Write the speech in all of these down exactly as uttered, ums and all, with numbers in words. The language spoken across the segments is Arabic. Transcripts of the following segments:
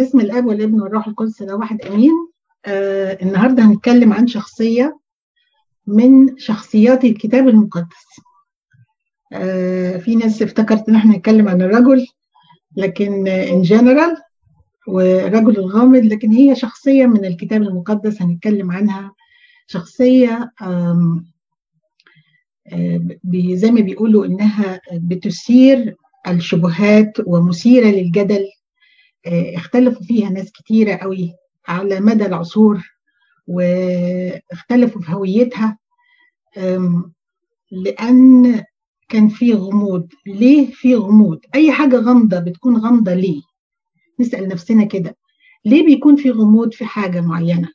باسم الاب والابن والروح القدس، ده واحد امين. آه النهارده هنتكلم عن شخصيه من شخصيات الكتاب المقدس. آه في ناس افتكرت ان احنا نتكلم عن الرجل لكن ان جنرال والرجل الغامض، لكن هي شخصيه من الكتاب المقدس هنتكلم عنها، شخصيه آم زي ما بيقولوا انها بتثير الشبهات ومثيرة للجدل. اختلفوا فيها ناس كتيرة قوي على مدى العصور واختلفوا في هويتها لأن كان في غموض. ليه في غموض؟ أي حاجة غامضة بتكون غامضة ليه؟ نسأل نفسنا كده، ليه بيكون في غموض في حاجة معينة؟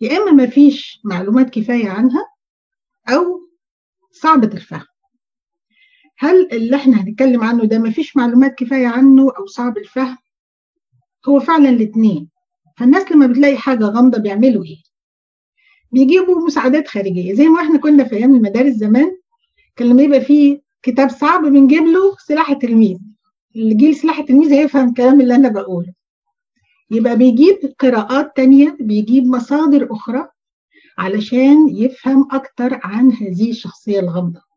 يا إما ما فيش معلومات كفاية عنها أو صعبة الفهم. هل اللي احنا هنتكلم عنه ده مفيش معلومات كفاية عنه أو صعب الفهم؟ هو فعلا الاتنين. فالناس لما بتلاقي حاجة غامضة بيعملوا ايه؟ بيجيبوا مساعدات خارجية، زي ما احنا كنا في أيام المدارس زمان كان لما يبقى فيه كتاب صعب بنجيب له سلاح التلميذ، اللي جيل سلاح التلميذ هيفهم الكلام اللي أنا بقوله. يبقى بيجيب قراءات تانية، بيجيب مصادر أخرى علشان يفهم أكتر عن هذه الشخصية الغامضة.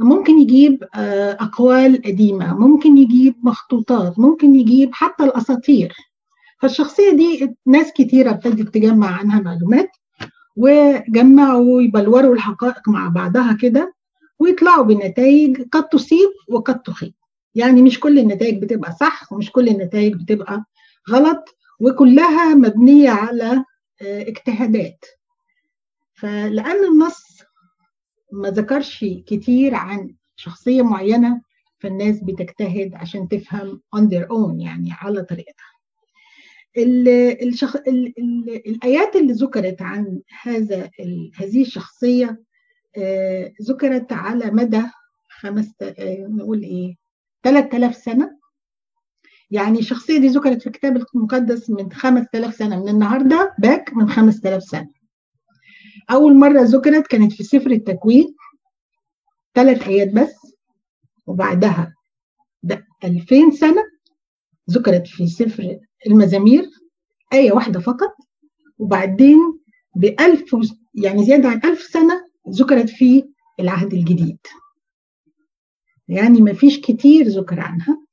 ممكن يجيب أقوال قديمة، ممكن يجيب مخطوطات، ممكن يجيب حتى الأساطير. فالشخصية دي ناس كتيرة ابتدت تجمع عنها معلومات وجمعوا يبلوروا الحقائق مع بعضها كده ويطلعوا بنتائج قد تصيب وقد تخيب. يعني مش كل النتائج بتبقى صح ومش كل النتائج بتبقى غلط، وكلها مبنية على اجتهادات. فلأن النص ما ذكرش كتير عن شخصية معينة فالناس بتجتهد عشان تفهم on their own، يعني على طريقتها. ال الشخ... ال ال الآيات اللي ذكرت عن هذا ال... هذه الشخصية آه ذكرت على مدى خمس آه نقول إيه ثلاثة آلاف سنة. يعني الشخصية دي ذكرت في الكتاب المقدس من خمسة آلاف سنة، من النهاردة باك من خمسة آلاف سنة. أول مرة ذكرت كانت في سفر التكوين، ثلاث آيات بس، وبعدها ده ألفين سنة ذكرت في سفر المزامير آية واحدة فقط، وبعدين بألف يعني زيادة عن ألف سنة ذكرت في العهد الجديد. يعني ما فيش كتير ذكر عنها.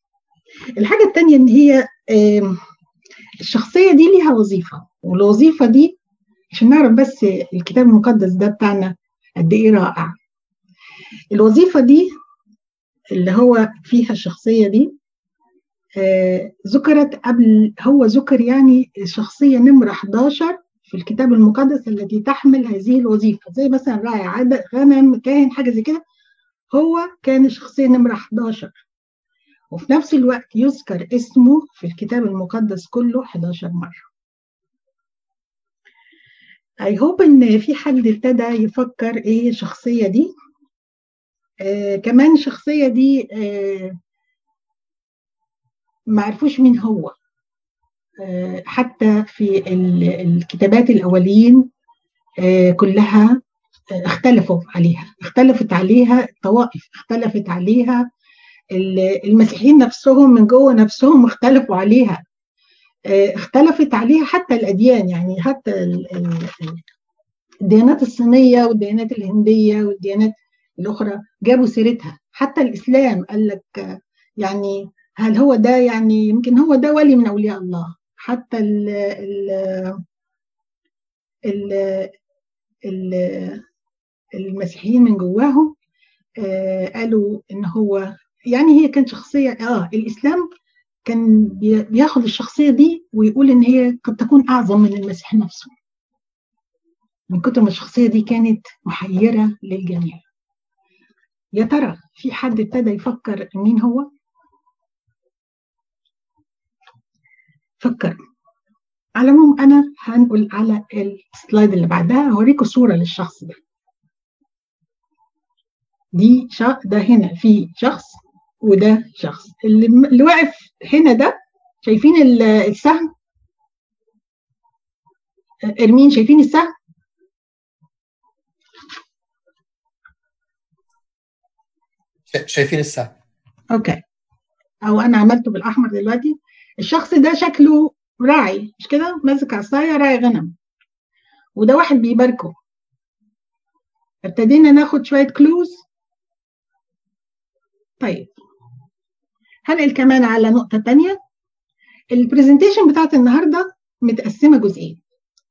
الحاجة التانية إن هي الشخصية دي ليها وظيفة، والوظيفة دي عشان نعرف بس الكتاب المقدس ده بتاعنا قد ايه رائع. الوظيفه دي اللي هو فيها الشخصيه دي آه ذكرت قبل، هو ذكر يعني الشخصيه نمره احد عشر في الكتاب المقدس التي تحمل هذه الوظيفه، زي مثلا راعي عاد غنم كاهن حاجه زي كده، هو كان الشخصيه نمره احد عشر. وفي نفس الوقت يذكر اسمه في الكتاب المقدس كله احد عشر مره. I hope إن في حد ابتدى يفكر إيه الشخصية دي. آه كمان الشخصية دي آه ما عرفوش مين هو. آه حتى في الكتابات الأولين آه كلها آه اختلفوا عليها، اختلفت عليها الطوائف، اختلفت عليها المسيحيين نفسهم من جوه نفسهم اختلفوا عليها، اختلفت عليها حتى الأديان. يعني حتى الديانات الصينية والديانات الهندية والديانات الأخرى جابوا سيرتها. حتى الإسلام قال لك يعني هل هو ده، يعني يمكن هو ده ولي من أولياء الله. حتى ال ال ال ال المسيحيين من جواهم قالوا إن هو يعني هي كانت شخصية. آه الإسلام كان بياخد الشخصية دي ويقول إن هي قد تكون أعظم من المسيح نفسه، من كتر ما الشخصية دي كانت محيرة للجميع. يا ترى في حد ابتدى يفكر مين هو؟ فكر. على العموم أنا هنقول على السلايد اللي بعدها هوريكم صورة للشخص ده. دي شا... ده هنا في شخص وده شخص. اللي واقف هنا ده شايفين السهم؟ ارمين شايفين السهم؟ شايفين السهم؟ اوكي، او انا عملته بالاحمر دلوقتي. الشخص ده شكله راعي، مش كده؟ ماسك عصايه راعي غنم، وده واحد بيباركه. ابتدينا ناخد شويه كلوز. طيب هنقل كمان على نقطه تانية. البرزنتيشن بتاعت النهارده متقسمه جزئين،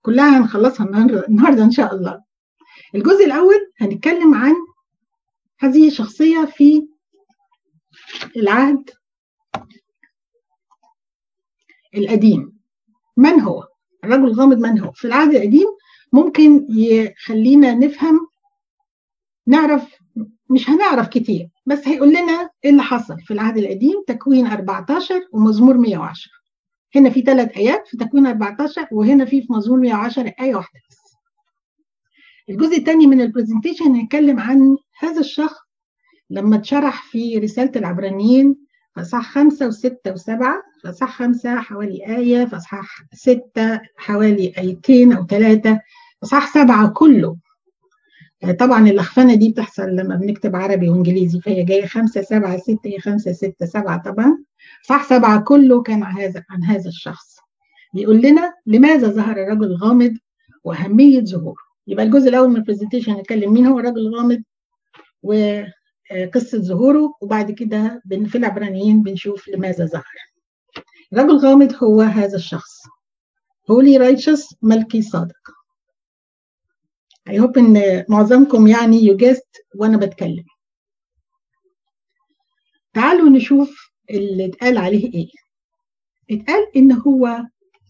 كلها هنخلصها النهارده ان شاء الله. الجزء الاول هنتكلم عن هذه الشخصيه في العهد القديم. من هو الرجل الغامض؟ من هو في العهد القديم؟ ممكن يخلينا نفهم، نعرف، مش هنعرف كتير، بس هيقول لنا ايه اللي حصل في العهد القديم. تكوين أربعتاشر ومزمور مية وعشرة، هنا في ثلاث ايات في تكوين أربعتاشر، وهنا في في مزمور مية وعشرة ايه واحده بس. الجزء الثاني من البرزنتيشن هنتكلم عن هذا الشخص لما اتشرح في رساله العبرانيين فاصحاح خمسة وستة وسبعة. فاصحاح خمسة حوالي آية، فاصحاح ستة حوالي آيتين أو ثلاثة، فاصحاح سبعة كله. طبعا اللخفنة دي بتحصل لما بنكتب عربي وإنجليزي، فهي جاية خمسة سبعة ستة، هي خمسة ستة سبعة. طبعا فاصحاح سبعة كله كان هذا عن هذا الشخص. بيقول لنا لماذا ظهر الرجل الغامض وأهمية ظهوره. يبقى الجزء الأول من البرزنتيشن هنتكلم مين هو الرجل الغامض و قصة ظهوره، وبعد كده في العبرانيين بنشوف لماذا ظهر. الرجل الغامض هو هذا الشخص، هولي رايتشس ملكي صادق. I hope ان معظمكم يعني you guessed وانا بتكلم. تعالوا نشوف اللي اتقال عليه ايه. اتقال ان هو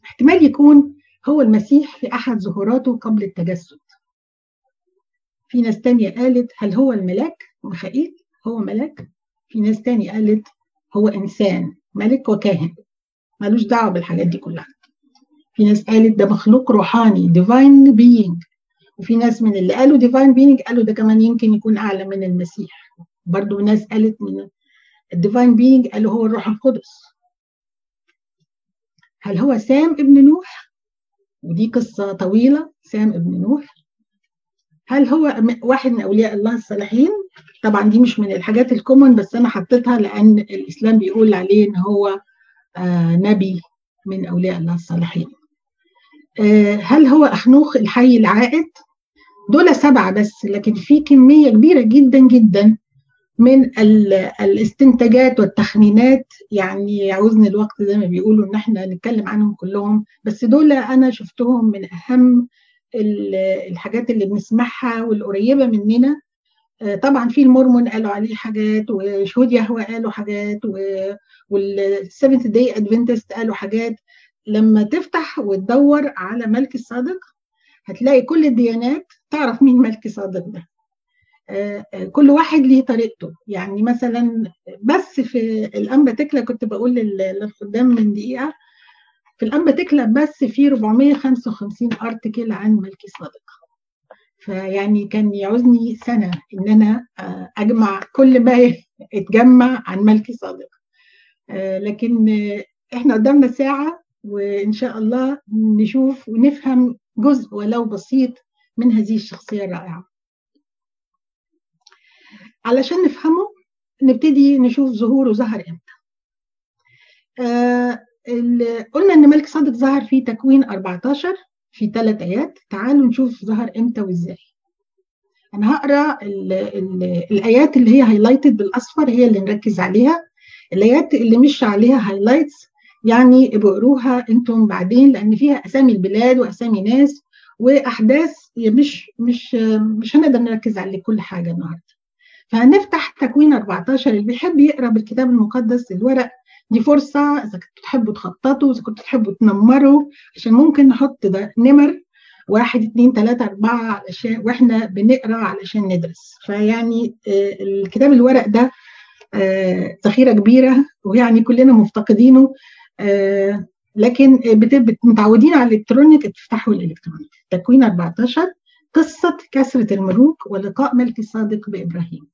احتمال يكون هو المسيح في احد ظهوراته قبل التجسد. في ناس تانية قالت هل هو الملاك ميخائيل؟ هو ملاك. في ناس تانية قالت هو إنسان، ملك وكاهن، ملوش دعوة بالحاجات دي كلها. في ناس قالت ده مخلوق روحاني divine being، وفي ناس من اللي قالوا divine being قالوا ده كمان يمكن يكون أعلى من المسيح. برضو ناس قالت من divine being قالوا هو الروح القدس. هل هو سام ابن نوح؟ ودي قصة طويلة، سام ابن نوح. هل هو واحد من أولياء الله الصالحين؟ طبعا دي مش من الحاجات الكومن، بس أنا حطيتها لأن الإسلام بيقول عليه إن هو آه نبي من أولياء الله الصالحين. آه هل هو أخنوخ الحي العائد؟ دول سبعة بس، لكن في كمية كبيرة جدا جدا من الاستنتاجات والتخمينات، يعني عاوزنا الوقت زي ما بيقولوا إن احنا نتكلم عنهم كلهم، بس دول أنا شفتهم من أهم الحاجات اللي بنسمعها والقريبة مننا. طبعا في المورمون قالوا عليه حاجات، وشهود يهوه قالوا حاجات، والسبنت داي ادفنتست قالوا حاجات. لما تفتح وتدور على ملكي الصادق هتلاقي كل الديانات تعرف مين ملكي صادق ده، كل واحد ليه طريقته. يعني مثلا بس في الأنبا تكلا كنت بقول للخدام من دقيقة، في الأنبا تكلا بس في أربعمية وخمسة وخمسين أرتكل عن ملكي صادق، فيعني كان يعوزني سنة إن أنا أجمع كل ما اتجمع عن ملكي صادق. لكن إحنا قدامنا ساعة، وإن شاء الله نشوف ونفهم جزء ولو بسيط من هذه الشخصية الرائعة. علشان نفهمه نبتدي نشوف ظهوره ظهر إمتى. أه قلنا ان ملك صادق ظهر في تكوين أربعتاشر في ثلاث ايات. تعالوا نشوف ظهر امتى وازاي. انا هقرا ال ال الايات اللي هي هايلايتد بالاصفر، هي اللي نركز عليها. الايات اللي مش عليها هايلايتس يعني بقروها انتم بعدين، لان فيها اسامي البلاد واسامي ناس واحداث، مش مش مش هنقدر نركز على كل حاجه النهارده. فهنفتح تكوين أربعتاشر. اللي بيحب يقرا بالكتاب المقدس الورق دي فرصة، إذا كنتوا تحبوا تخططوا، إذا كنتوا تحبوا تنمروا، عشان ممكن نحط ده نمر واحد اتنين تلاتة أربعة علشان وإحنا بنقرأ علشان ندرس. فيعني الكتاب الورق ده ذخيرة كبيرة، ويعني كلنا مفتقدينه، لكن متعودين على الإلكترونيك، تفتحوا الإلكترونيك. تكوين أربعتاشر، قصة كسرة الملوك ولقاء ملكي صادق بإبراهيم.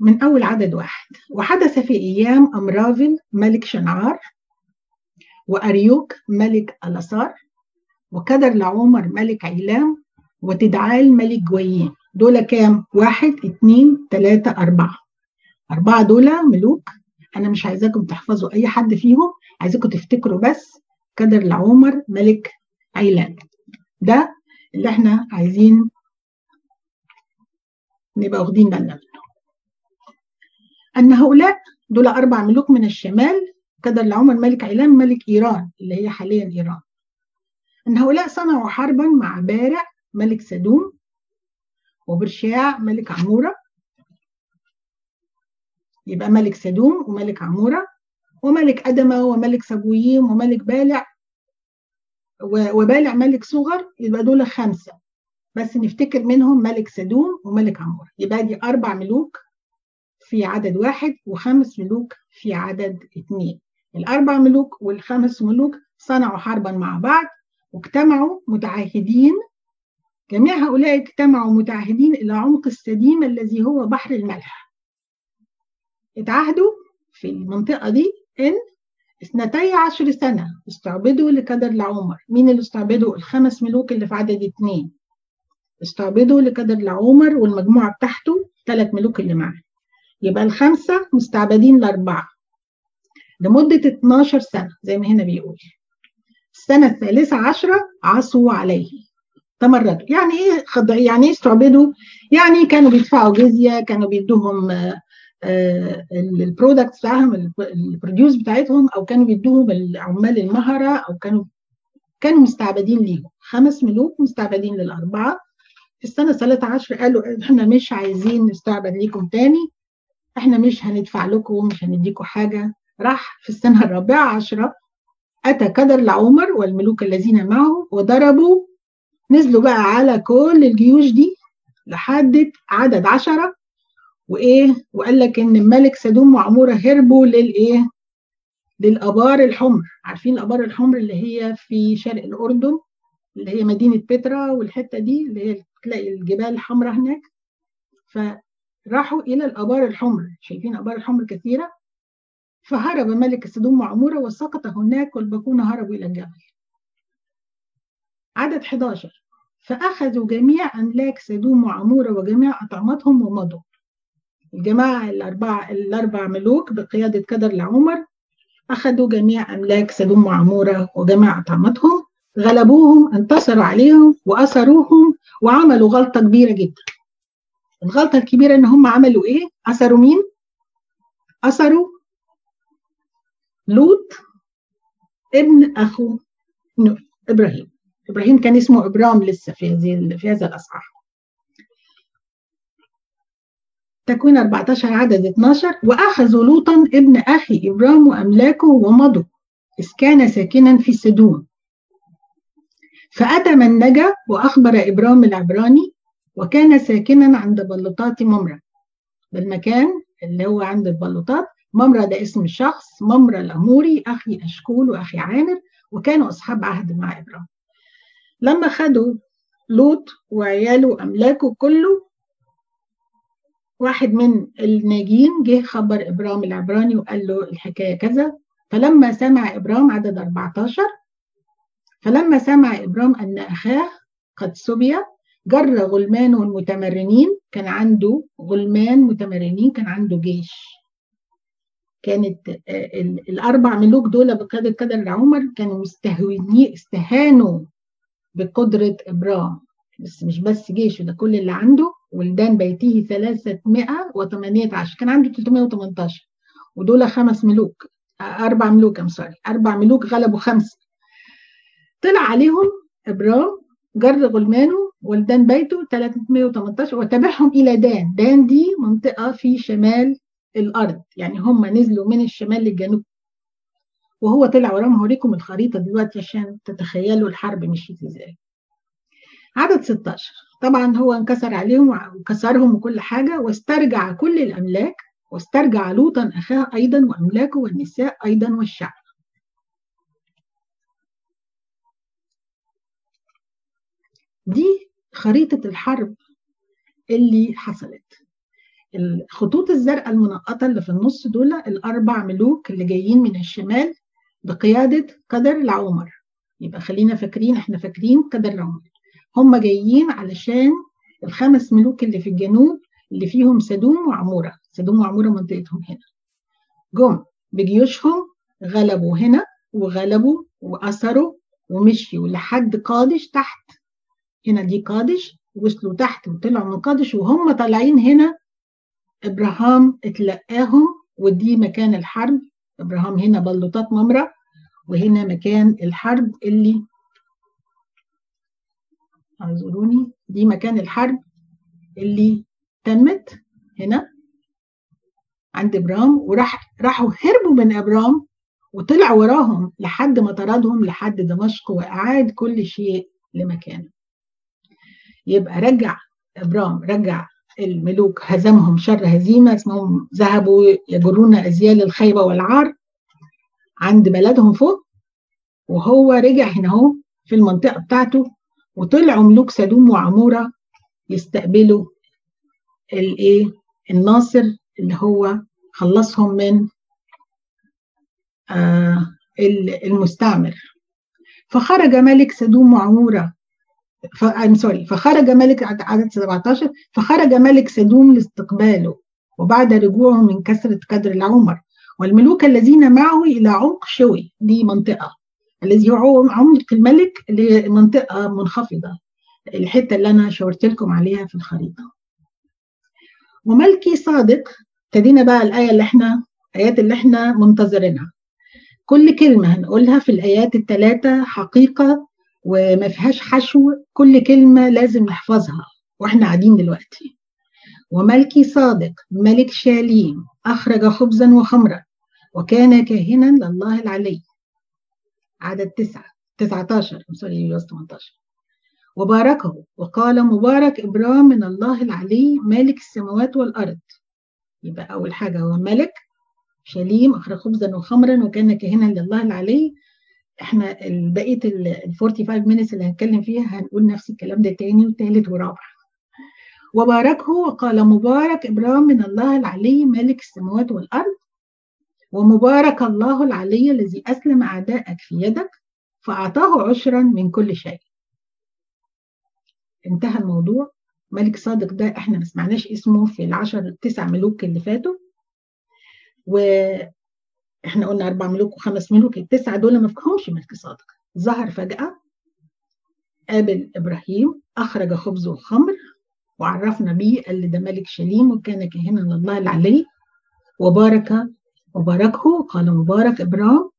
من أول عدد واحد. وحدث في أيام أمرافل ملك شنعار، وأريوك ملك ألاسار، وكدر لعمر ملك عيلام، وتدعال ملك جويين. دول كام؟ واحد اتنين تلاتة أربعة. أربعة دول ملوك. انا مش عايزاكم تحفظوا اي حد فيهم، عايزاكم تفتكروا بس كدر لعمر ملك عيلان. ده اللي احنا عايزين نبقى واخدين بالنا منه. ان هؤلاء دول اربع ملوك من الشمال، كدر لعمر ملك عيلان ملك ايران اللي هي حاليا ايران. ان هؤلاء صنعوا حربا مع بارع ملك سدوم وبرشاع ملك عموره. يبقى ملك سدوم وملك عموره وملك أدمة وملك سبوييم وملك بالع وبالع ملك صغر، يبقى دول خمسة بس نفتكر منهم ملك سدوم وملك عموره. يبقى دي أربع ملوك في عدد واحد وخمس ملوك في عدد اتنين. الأربع ملوك والخمس ملوك صنعوا حربا مع بعض واجتمعوا متعاهدين. جميع هؤلاء اجتمعوا متعاهدين إلى عمق السديم الذي هو بحر الملح. اتعهدوا في المنطقة دي إن اثنتي عشر سنة استعبدوا لكدر لعمر. مين اللي استعبدوا؟ الخمس ملوك اللي في عدد اتنين استعبدوا لكدر لعمر والمجموعة بتاعته ثلاث ملوك اللي معاه. يبقى الخمسة مستعبدين لأربعة لمدة اتناشر سنة زي ما هنا بيقول. السنة الثالثة عشرة عصوا عليه تمردوا. يعني ايه خضع؟ يعني ايه استعبدوا؟ يعني كانوا بيدفعوا جزية، كانوا بيدوهم البرودكتس بتاعهم البروديوس بتاعتهم، او كانوا بيدوهم العمال المهره، او كانوا كانوا مستعبدين ليهم. خمس ملوك مستعبدين للاربعه. في السنه ثلاثة عشر قالوا احنا مش عايزين نستعبد ليكم تاني، احنا مش هندفع لكم، مش هنديكم حاجه. راح في السنه الرابعه عشرة اتى كدر لعمر والملوك الذين معه وضربوا، نزلوا بقى على كل الجيوش دي لحد عدد عشرة. وايه؟ وقال لك ان الملك سدوم وعموره هربوا للايه؟ للابار الحمر. عارفين الابار الحمر اللي هي في شرق الاردن اللي هي مدينه بترا والحته دي اللي هي تلاقي الجبال الحمراء هناك. فراحوا الى الابار الحمر، شايفين ابار الحمر كثيره. فهرب ملك سدوم وعموره وسقط هناك والباقون هربوا الى الجبل. عدد حداشر فاخذوا جميع املاك سدوم وعموره وجميع اطعمتهم ومضوا. الجماعة الأربعة الأربع ملوك بقيادة كدر لعمر أخذوا جميع أملاك سدوم وعمورة وجميع أطعمتهم، غلبوهم، انتصروا عليهم وأسروهم، وعملوا غلطة كبيرة جدا. الغلطة الكبيرة إن هم عملوا إيه؟ أسروا مين؟ أسروا لوط ابن أخو إبراهيم. إبراهيم كان اسمه إبرام لسه في هذا الأصحاح. تكوين أربعتاشر عدد اتناشر وأخذوا لوطا ابن أخي إبرام وأملاكه ومضوا إذ كان ساكنا في سدوم. فأتى من نجا وأخبر إبرام العبراني وكان ساكنا عند بلطات ممرة. بالمكان اللي هو عند البلطات، ممرة ده اسم شخص، ممرة الأموري أخي أشكول وأخي عامر، وكانوا أصحاب عهد مع إبرام. لما خدوا لوط وعياله وأملاكه كله، واحد من الناجين جه خبر إبرام العبراني وقال له الحكاية كذا. فلما سمع إبرام عدد أربعتاشر فلما سمع إبرام أن أخاه قد سبي جر غلمانه المتمرنين. كان عنده غلمان متمرنين، كان عنده جيش. كانت الأربع ملوك دول بقيادة كدر لعمر كانوا مستهونين، استهانوا بقدرة إبرام. بس مش بس جيشه، ده كل اللي عنده. ولدان بيته ثلاثمائة وثمانية عشر، كان عنده ثلاثمائة وثمانية عشر. ودول خمس ملوك أربع ملوك أم سوري أربع ملوك غلبوا خمسة. طلع عليهم إبرام جر غلمانه ولدان بيته ثلاثمائة وثمانية عشر وتبعهم إلى دان. دان دي منطقة في شمال الأرض، يعني هم نزلوا من الشمال للجنوب وهو طلع وراهم. هوريكم الخريطة دلوقتي عشان تتخيلوا الحرب مشيت إزاي. عدد ستاشر طبعا هو انكسر عليهم وكسرهم وكل حاجة واسترجع كل الأملاك، واسترجع لوطا أخاه أيضا وأملاكه والنساء أيضا والشعب. دي خريطة الحرب اللي حصلت. الخطوط الزرقاء المنقطة اللي في النص دول الأربع ملوك اللي جايين من الشمال بقيادة كدر لعمر. يبقى خلينا فاكرين، احنا فاكرين كدر لعمر هم جايين علشان الخمس ملوك اللي في الجنوب اللي فيهم سدوم وعموره. سدوم وعموره منطقتهم هنا. جم بجيوشهم غلبوا هنا وغلبوا وأسروا ومشيوا لحد قادش تحت. هنا دي قادش، وصلوا تحت وطلعوا من قادش، وهم طالعين هنا إبراهام اتلقاهم، ودي مكان الحرب. إبراهام هنا بلوطات نمرة، وهنا مكان الحرب اللي اعذروني دي مكان الحرب اللي تمت هنا عند إبرام، وراح راحوا هربوا من إبرام وطلعوا وراهم لحد ما طردهم لحد دمشق وأعاد كل شيء لمكانه. يبقى رجع إبرام، رجع الملوك، هزمهم شر هزيمة اسمهم ذهبوا يجرون أزيال الخيبة والعار عند بلدهم فوق، وهو رجع هنا هو في المنطقة بتاعته، وطلعوا ملوك سدوم وعموره يستقبلوا الايه الناصر اللي هو خلصهم من آه المستعمر. فخرج ملك سدوم وعموره ام سوري فخرج ملك عدد سبعتاشر فخرج ملك سدوم لاستقباله وبعد رجوعه من كسرة كدر لعمر والملوك الذين معه الى عمق شوي، دي منطقة الذي هو عمق الملك لمنطقة منخفضة، الحتة اللي أنا شورت لكم عليها في الخريطة. وملكي صادق، ابتدينا بقى الآية اللي احنا الآيات اللي احنا منتظرينها. كل كلمة هنقولها في الآيات الثلاثة حقيقة وما فيهاش حشو، كل كلمة لازم نحفظها واحنا قاعدين دلوقتي. وملكي صادق ملك شاليم أخرج خبزا وخمرا وكان كاهنا لله العلي. عدد تسعة تسعتاشر سوري تمنتاشر. وباركه وقال مبارك إبرام من الله العلي مالك السماوات والأرض. يبقى أول حاجة هو ملك شليم أخرج خبزا وخمرا وكان كهنا لله العلي. احنا بقية ال خمسة وأربعين minutes اللي هنتكلم فيها هنقول نفس الكلام ده تاني وتالت ورابع. وباركه وقال مبارك إبرام من الله العلي مالك السماوات والأرض ومبارك الله العلي الذي أسلم أعدائك في يدك فأعطاه عشرا من كل شيء. انتهى الموضوع. ملك صادق ده احنا ما سمعناش اسمه في العشر تسع ملوك اللي فاتوا، واحنا قلنا أربع ملوك وخمس ملوك، التسعة دول ما فيهمش ملك صادق. ظهر فجأة قابل إبراهيم أخرج خبز وخمر وعرفنا بيه، قال ده ملك شليم وكان كاهنا لله العلي. وبارك وباركه قال مبارك إبرام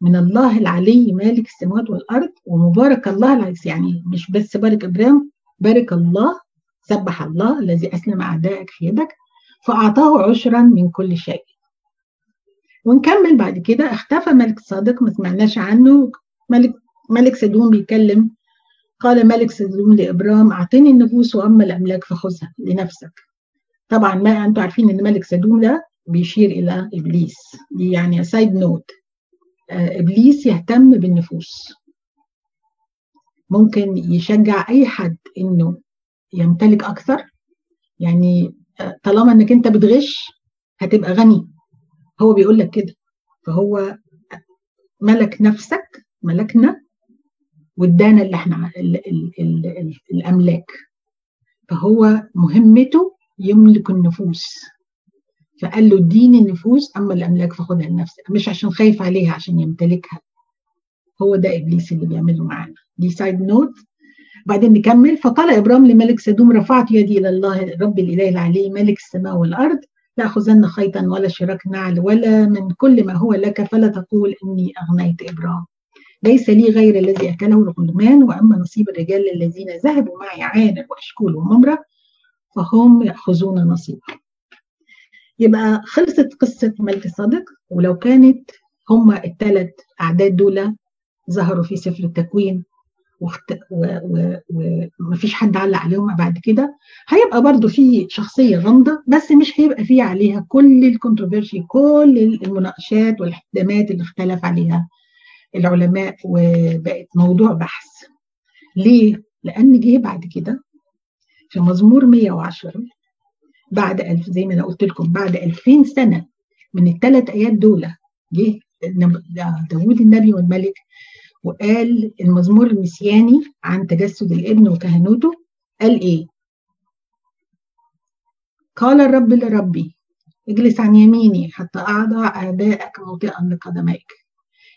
من الله العلي مالك السماوات والأرض ومبارك الله العلي. يعني مش بس بارك إبرام، بارك الله، سبح الله الذي أسلم أعدائك في يدك فأعطاه عشرا من كل شيء. ونكمل بعد كده. اختفى ملك صادق، ما سمعناش عنه. ملك ملك سدوم بيتكلم، قال ملك سدوم لإبرام أعطيني النفوس وأما الأملاك فخذها لنفسك. طبعا ما أنتوا عارفين إن ملك سدوم ده بيشير إلى إبليس، دي يعني سايد نوت. إبليس يهتم بالنفوس، ممكن يشجع أي حد إنه يمتلك أكثر. يعني طالما إنك أنت بتغش هتبقى غني، هو بيقول لك كده. فهو ملك نفسك، ملكنا، وادانا اللي احنا ال ال ال ال الأملاك. فهو مهمته يملك النفوس، فقال له اديني النفوس اما الاملاك فخدها لنفسك، مش عشان خايف عليها، عشان يمتلكها. هو ده ابليس اللي بيعمله معانا. دي سايد نوت. بعدين نكمل. فقال ابرام لملك سدوم رفعت يدي الى الله رب الاله العلي ملك السماء والارض لاخذن خيطا ولا شراك نعل ولا من كل ما هو لك فلا تقول اني اغنيت ابرام، ليس لي غير الذي اكله الغلمان واما نصيب الرجال الذين ذهبوا معي عانر واشكول وممره فهم ياخذون نصيبهم. يبقى خلصت قصة ملك صادق. ولو كانت هما الثلاث أعداد دول ظهروا في سفر التكوين ومفيش حد علق عليهم بعد كده، هيبقى برضو في شخصية غامضة، بس مش هيبقى فيه عليها كل الكونتروفيرشي، كل المناقشات والاحتمالات اللي اختلف عليها العلماء وبقت موضوع بحث. ليه؟ لأن جه بعد كده في مزمور مية وعشرة بعد ألف، زي ما أنا قلت لكم، بعد ألفين سنة من الثلاث آيات دول جه داوود النبي والملك وقال المزمور المسياني عن تجسد الابن وكهنوته. قال إيه؟ قال الرب لربي اجلس عن يميني حتى أعضع أعداءك موطئا لقدميك.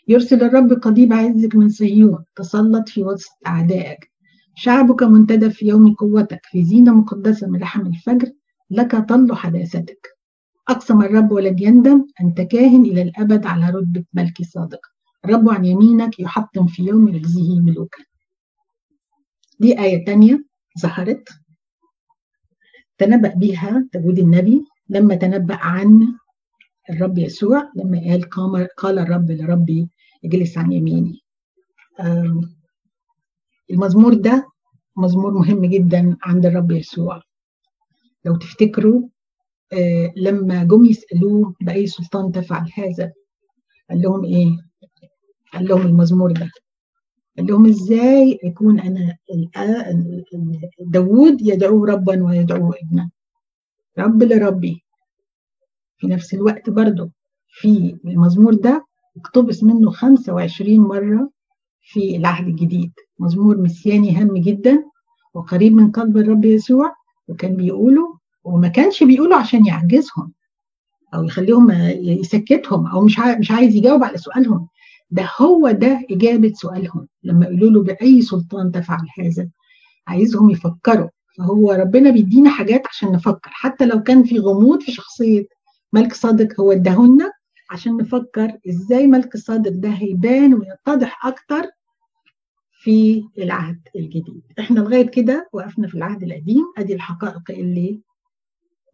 يرسل الرب قضيب عزك من صهيون، تسلط في وسط أعدائك. شعبك منتدب في يوم قوتك، في زينة مقدسة من لحم الفجر لك طل حداثتك. أقسم الرب ولن يندم، أنت كاهن إلى الأبد على رتبة ملكي صادق. رب عن يمينك يحطم في يوم رجزه ملوكا. دي آية تانية ظهرت تنبأ بيها داود النبي لما تنبأ عن الرب يسوع، لما قال قال الرب لربي اجلس عن يميني. المزمور ده مزمور مهم جدا عند الرب يسوع. لو تفتكروا لما جم يسألوه بأي سلطان تفعل هذا، قال لهم ايه؟ قال لهم المزمور ده، قال لهم ازاي يكون انا داوود يدعو ربا ويدعو ابنا، رب لربي. في نفس الوقت برضو في المزمور ده اقتبس منه خمسة وعشرين مرة في العهد الجديد. مزمور مسياني هام جدا وقريب من قلب الرب يسوع، وكان بيقوله وما كانش بيقوله عشان يعجزهم او يخليهم يسكتهم او مش مش عايز يجاوب على سؤالهم، ده هو ده إجابة سؤالهم لما قالوا له بأي سلطان تفعل هذا. عايزهم يفكروا، فهو ربنا بيدينا حاجات عشان نفكر حتى لو كان في غموض في شخصية ملك صادق، هو اداهولنا عشان نفكر ازاي ملك صادق ده هيبان ويتضح اكتر في العهد الجديد. احنا لغاية كده وقفنا في العهد القديم، ادي الحقائق اللي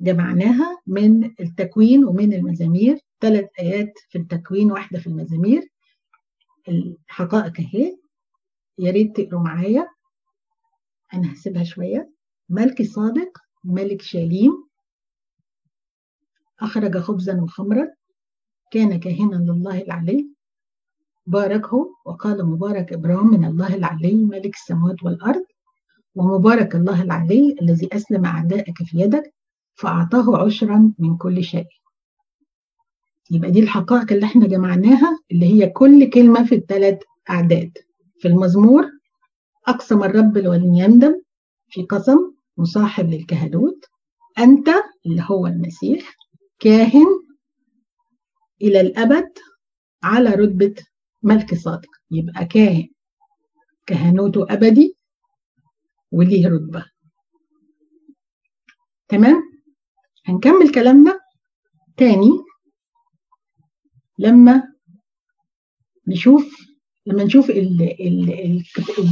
جمعناها من التكوين ومن المزامير. ثلاث آيات في التكوين واحدة في المزامير. الحقائق اهي، يا ريت تقروا معايا، انا هسيبها شوية. ملك صادق ملك شاليم، أخرج خبزا وخمرا، كان كاهنا لله العلي، باركه وقال مبارك إبراهيم من الله العلي ملك السماوات والأرض، ومبارك الله العلي الذي أسلم أعدائك في يدك فأعطاه عشرا من كل شيء. يبقى دي الحقائق اللي احنا جمعناها، اللي هي كل كلمة في الثلاث أعداد. في المزمور أقسم الرب ولن يندم، في قسم مصاحب للكهنوت، أنت اللي هو المسيح كاهن إلى الأبد على رتبة ملك صادق. يبقى كاهن كهنوته أبدي وليه رتبة. تمام؟ هنكمل كلامنا تاني لما نشوف لما نشوف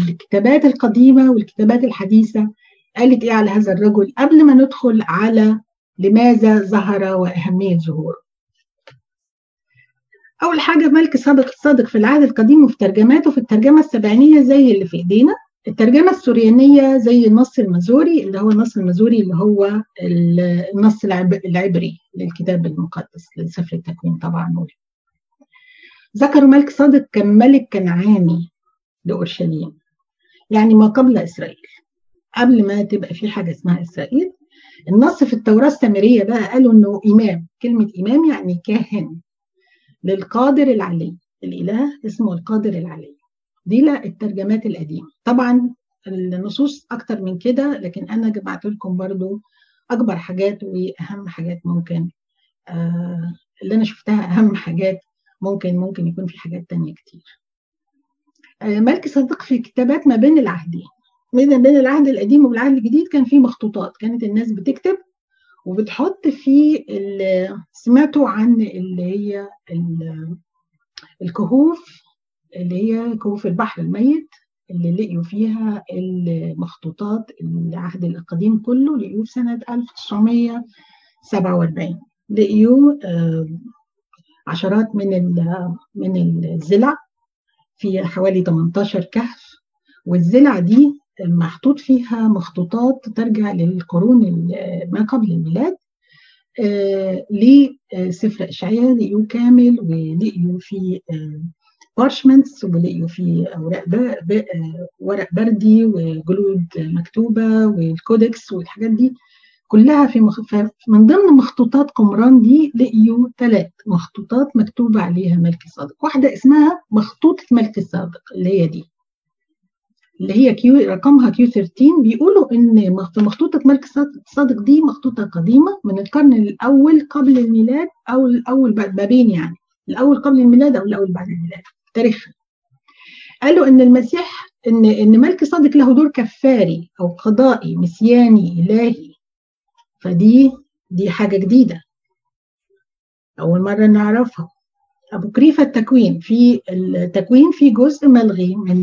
الكتابات القديمة والكتابات الحديثة قالت إيه على هذا الرجل، قبل ما ندخل على لماذا ظهر وأهمية ظهوره. أول حاجة ملك صادق الصادق في العهد القديم وفي ترجماته، في الترجمة السبعينية زي اللي في إيدينا، الترجمة السوريانية زي النص المزوري اللي هو النص المزوري اللي هو النص العبري للكتاب المقدس لسفر التكوين طبعا. ذكروا ملك صادق كان ملك كنعاني لأورشليم، يعني ما قبل إسرائيل، قبل ما تبقى في حاجة اسمها إسرائيل. النص في التوراة السامرية بقى قالوا انه امام، كلمة امام يعني كاهن للقادر العلي، الاله اسمه القادر العلي. دي لا الترجمات القديمة طبعا، النصوص اكتر من كده، لكن انا جمعت لكم برضو اكبر حاجات واهم حاجات ممكن آه اللي انا شفتها اهم حاجات، ممكن ممكن يكون في حاجات تانية كتير. آه ملك صادق في كتابات ما بين العهدين، من بين العهد القديم والعهد الجديد كان في مخطوطات، كانت الناس بتكتب وبتحط في سمعته عن اللي هي الكهوف اللي هي كهوف البحر الميت اللي لقيوا فيها المخطوطات، العهد القديم كله لقيوه في سنة ألف وتسعمية وسبعة وأربعين، لقيوا عشرات من من الزلع في حوالي ثمانية عشر كهف، والزلع دي محطوط فيها مخطوطات ترجع للقرون ما قبل الميلاد. آه لسفر إشعياء لقيوا كامل، ولقيوا في آه بارشمنتس، ولقيوا في أوراق ورق بردي وجلود مكتوبة والكودكس والحاجات دي كلها في مخ... من ضمن مخطوطات قمران دي لقيوا ثلاث مخطوطات مكتوبة عليها ملك صادق. واحدة اسمها مخطوطة ملك صادق اللي هي دي، اللي هي كيو رقمها كيو ثلاثة عشر، بيقولوا ان في مخطوطه ملك صادق دي مخطوطه قديمه من القرن الاول قبل الميلاد، او الاول ما بين يعني الاول قبل الميلاد او الاول بعد الميلاد تاريخها. قالوا ان المسيح ان ان ملك صادق له دور كفاري او قضائي مسياني الهي، فدي دي حاجه جديده اول مره نعرفها. ابو كريفه التكوين، في التكوين في جزء ملغي من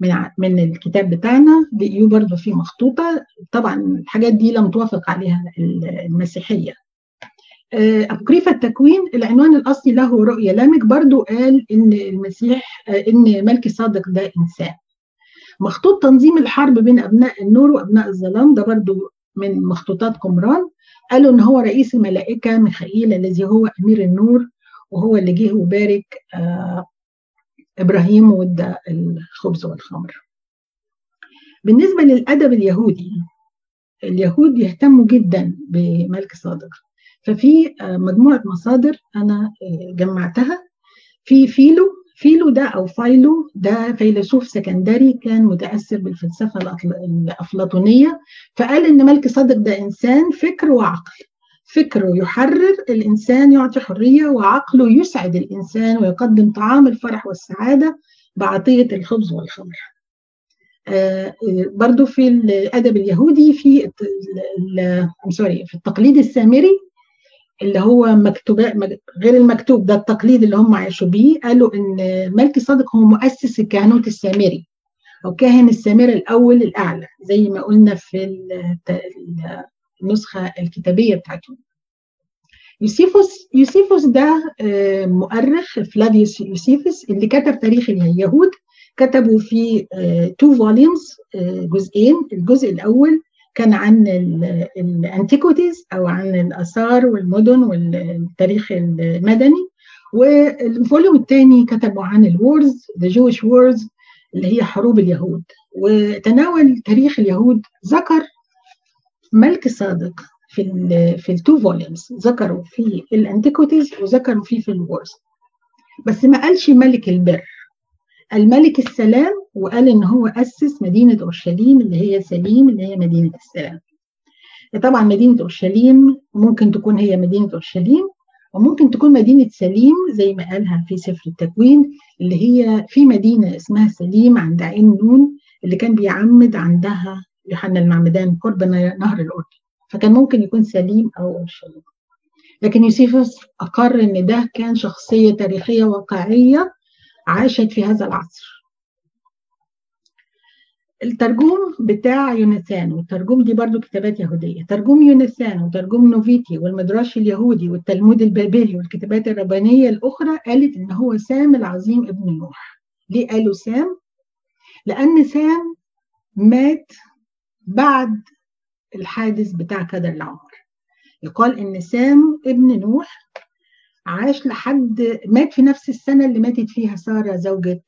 من من الكتاب بتاعنا، بيقولوا برضه في مخطوطه، طبعا الحاجات دي لم توافق عليها المسيحيه. ابو كريفه التكوين العنوان الاصلي له رؤيه لامك، برضه قال ان المسيح ان ملكي صادق ده انسان. مخطوط تنظيم الحرب بين ابناء النور وابناء الظلام، ده برضه من مخطوطات قمران، قالوا ان هو رئيس الملائكه ميخائيل الذي هو امير النور، وهو اللي جه وبارك آه إبراهيم وادى الخبز والخمر. بالنسبة للأدب اليهودي، اليهود يهتموا جدا بملك صادق، ففي مجموعة مصادر أنا جمعتها. في فيلو، فيلو ده أو فايلو ده فيلسوف سكندري كان متأثر بالفلسفة الأفلاطونية، فقال إن ملك صادق ده إنسان فكر وعقل، فكره يحرر الإنسان يعطي حرية، وعقله يسعد الإنسان ويقدم طعام الفرح والسعادة بعطية الخبز والخمر. آه برضو في الأدب اليهودي في سوري في التقليد السامري اللي هو مكتوب غير المكتوب، ده التقليد اللي هم عاشوا بيه، قالوا إن ملكي صادق هو مؤسس الكهنوت السامري أو كاهن السامرة الأول الأعلى، زي ما قلنا في ال النسخة الكتابية بتاعته. يوسيفوس، يوسيفوس ده مؤرخ فلافيوس يوسيفوس اللي كتب تاريخ اليهود، كتبوا في تو فوليومز جزئين، الجزء الأول كان عن الانتيكوتيز أو عن الآثار والمدن والتاريخ المدني، والفوليوم الثاني كتبوا عن الورز ذا جويش وورز اللي هي حروب اليهود، وتناول تاريخ اليهود. ذكر ملك صادق في ال في التو فوليومز، ذكروا في الانتيكوتيز وذكروا فيه في الورز، بس ما قالش ملك البر، قال ملك السلام، وقال ان هو اسس مدينه اورشليم اللي هي سليم اللي هي مدينه السلام. طبعا مدينه اورشليم ممكن تكون هي مدينه اورشليم، وممكن تكون مدينه سليم زي ما قالها في سفر التكوين، اللي هي في مدينه اسمها سليم عند عين نون اللي كان بيعمد عندها يوحنا المعمدان قرب نهر الأردن، فكان ممكن يكون سليم أو أورشليم. لكن يوسيفوس أقر إن ده كان شخصية تاريخية واقعية عاشت في هذا العصر. الترجم بتاع يونسان، والترجم دي برضو كتابات يهودية، ترجم يونسان وترجم نوفيتي والمدراش اليهودي والتلمود البابلي والكتابات الربانية الأخرى قالت إن هو سام العظيم ابن نوح. ليه قالوا سام؟ لأن سام مات بعد الحادث بتاع كدر لعمر. يقال ان سام ابن نوح عاش لحد مات في نفس السنه اللي ماتت فيها ساره زوجة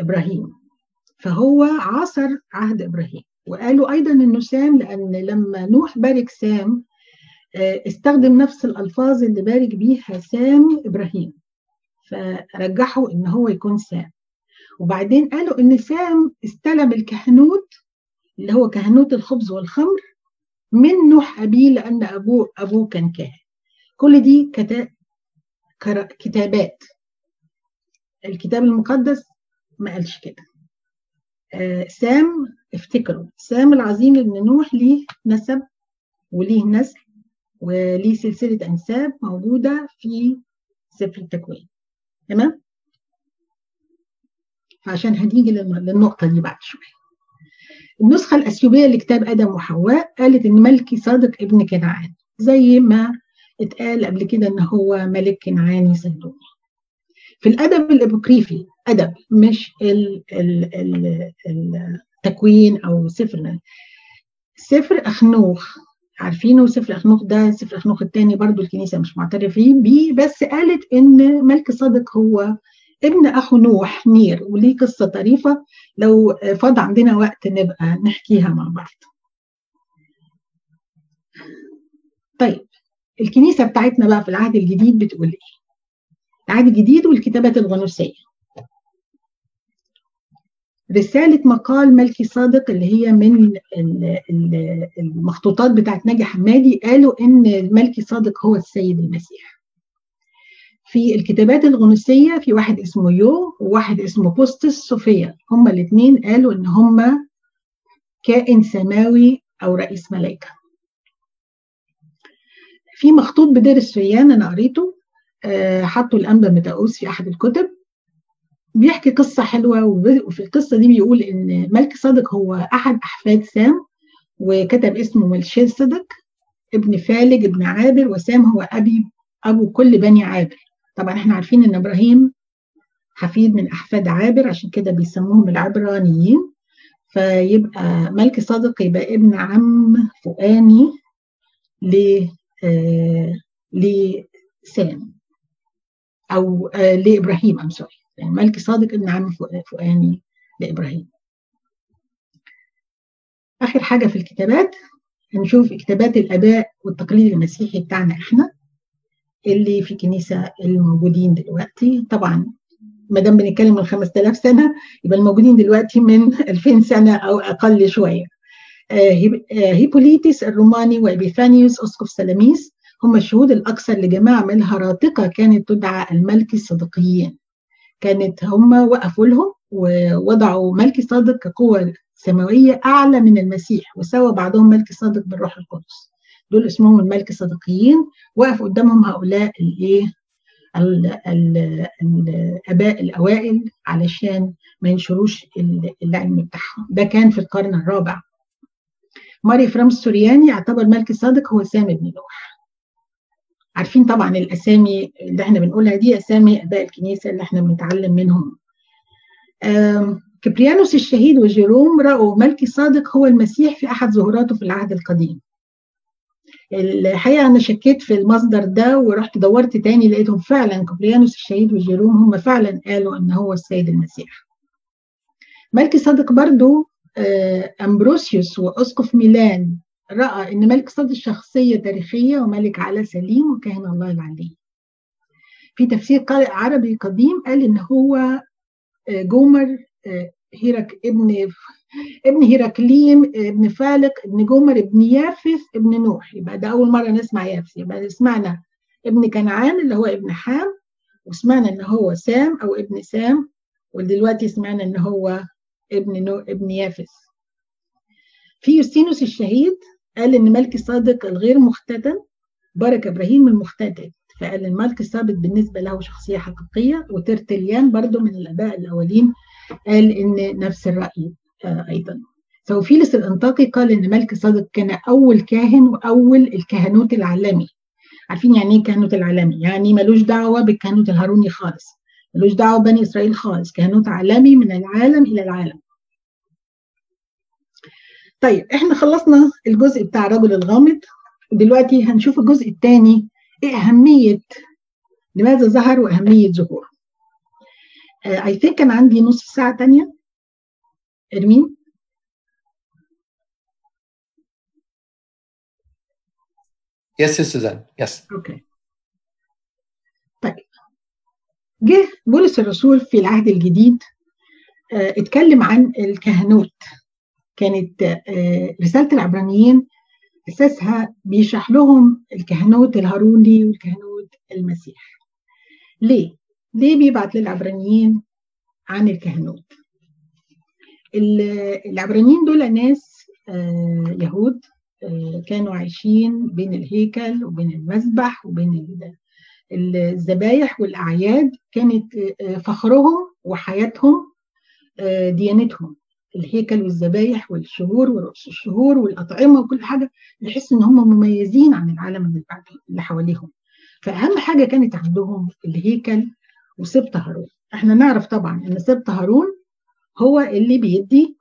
ابراهيم، فهو عاصر عهد ابراهيم. وقالوا ايضا انه سام لان لما نوح بارك سام استخدم نفس الالفاظ اللي بارك بيها سام ابراهيم، فرجحوا ان هو يكون سام. وبعدين قالوا ان سام استلم الكهنوت اللي هو كهنوت الخبز والخمر من نوح أبيه، لأن أبوه أبوه كان كاهن. كل دي كتابات، الكتاب المقدس ما قالش كده. آه سام، افتكروا سام العظيم ابن نوح ليه نسب وليه نسل وليه سلسلة أنساب موجودة في سفر التكوين، تمام؟ فعشان هنيجي للنقطة دي بعد شوية. النسخة الأثيوبية لكتاب آدم وحواء قالت إن ملكي صادق ابن كنعان، زي ما اتقال قبل كده إن هو ملك كنعاني سدوم. في الأدب الأبوكريفي، أدب مش ال ال ال التكوين أو سفرنا، سفر أخنوخ عارفينه، سفر أخنوخ ده سفر أخنوخ الثاني برضو الكنيسة مش معترفين بيه، بس قالت إن ملك صادق هو ابن أخو نوح نير، وليه قصة طريفة لو فاض عندنا وقت نبقى نحكيها مع بعض. طيب الكنيسة بتاعتنا بقى في العهد الجديد بتقول إيه؟ العهد الجديد والكتابات الغنوصية. رسالة مقال ملكي صادق اللي هي من المخطوطات بتاعت ناجي حمادي، قالوا إن ملكي صادق هو السيد المسيح. في الكتابات الغنوسية في واحد اسمه يو وواحد اسمه بوستس صوفيا، هما الاثنين قالوا إن هما كائن سماوي أو رئيس ملائكة. في مخطوط بدير السوريان أنا قريته، حطوا الأنبا متاؤس في أحد الكتب، بيحكي قصة حلوة، وفي القصة دي بيقول إن ملكي صادق هو أحد أحفاد سام، وكتب اسمه ملشير صدق ابن فالج ابن عابر، وسام هو أبي أبو كل بني عابر. طبعا احنا عارفين إن إبراهيم حفيد من أحفاد عابر، عشان كده بيسموهم العبرانيين. فيبقى ملكي صادق يبقى ابن عم فؤاني ل لسام أو لإبراهيم، أم سوري، يعني ملكي صادق ابن عم فؤاني لإبراهيم. آخر حاجة في الكتابات هنشوف كتابات الآباء والتقليد المسيحي بتاعنا احنا اللي في الكنيسة الموجودين دلوقتي. طبعا مادام بنتكلم من خمسة آلاف سنة يبقى الموجودين دلوقتي من ألفين سنة أو أقل شوية. هيبوليتس الروماني وإبيفانيوس أسقف سلاميس هم الشهود الأكثر لجماعة من الهراطقة كانت تدعى الملكي الصادقيين. كانت هم وقفوا لهم ووضعوا ملكي صادق كقوة سماوية أعلى من المسيح، وسوى بعضهم ملكي صادق بالروح القدس. دول اسمهم الملكي الصادقيين، وقف قدامهم هؤلاء الايه الآباء الأوائل علشان ما ينشروش العلم بتاعهم. ده كان في القرن الرابع. ماري إفرامس السورياني يعتبر ملكي صادق هو سام بن نوح. عارفين طبعا الأسامي اللي احنا بنقولها دي أسامي آباء الكنيسة اللي احنا بنتعلم منهم. كبريانوس الشهيد وجيروم رأوا ملكي صادق هو المسيح في أحد ظهوراته في العهد القديم. الحقيقة أنا شكيت في المصدر ده ورحت دورت تاني، لقيتهم فعلا كبريانوس الشهيد وجيروم هم فعلا قالوا أنه هو السيد المسيح. ملكي صادق برضو امبروسيوس وأسقف ميلان رأى أن ملك صادق شخصية تاريخية وملك على سليم وكاهن الله العلي. في تفسير عربي قديم قال إن هو جومر هيرك ابن ابن هيركليم ابن فالق ابن جومر ابن يافث ابن نوح. يبقى ده أول مرة نسمع يافث، يبقى سمعنا ابن كنعان اللي هو ابن حام، وسمعنا إن هو سام أو ابن سام، ودلوقتي سمعنا إن هو ابن نو ابن يافث. في يوسيفوس الشهيد قال ان ملكي صادق الغير مختتن بارك ابراهيم المختتن، فقال الملكي الصادق بالنسبه له شخصيه حقيقيه. وترتليان برضو من الاباء الاولين قال ان نفس الراي ايضا. سوفيست الانطاكي قال ان ملكي صادق كان اول كاهن واول الكهنوت العالمي. عارفين يعني ايه كهنوت العالمي؟ يعني ملوش دعوه بالكهنوت الهاروني خالص، ملوش دعوه بني اسرائيل خالص، كهنوت عالمي من العالم الى العالم. طيب احنا خلصنا الجزء بتاع الرجل الغامض، دلوقتي هنشوف الجزء الثاني، ايه اهميه، لماذا ظهر واهميه ظهوره. اي ثينك كان عندي نصف ساعه ثانيه ارمين. يس يا سوزان يس اوكي. طيب جه بولس الرسول في العهد الجديد اه اتكلم عن الكهنوت. كانت رسالة العبرانيين أساسها بيشرح لهم الكهنوت الهاروني والكهنوت المسيح. ليه؟ ليه بيبعت للعبرانيين عن الكهنوت؟ العبرانيين دول ناس يهود كانوا عايشين بين الهيكل وبين المذبح وبين الذبايح والأعياد، كانت فخرهم وحياتهم ديانتهم، الهيكل والذبايح والشهور ورؤوس الشهور والأطعمة وكل حاجة، بحيث إن هم مميزين عن العالم اللي حواليهم. فأهم حاجة كانت عندهم الهيكل وسبط هارون. إحنا نعرف طبعا إن سبط هارون هو اللي بيدي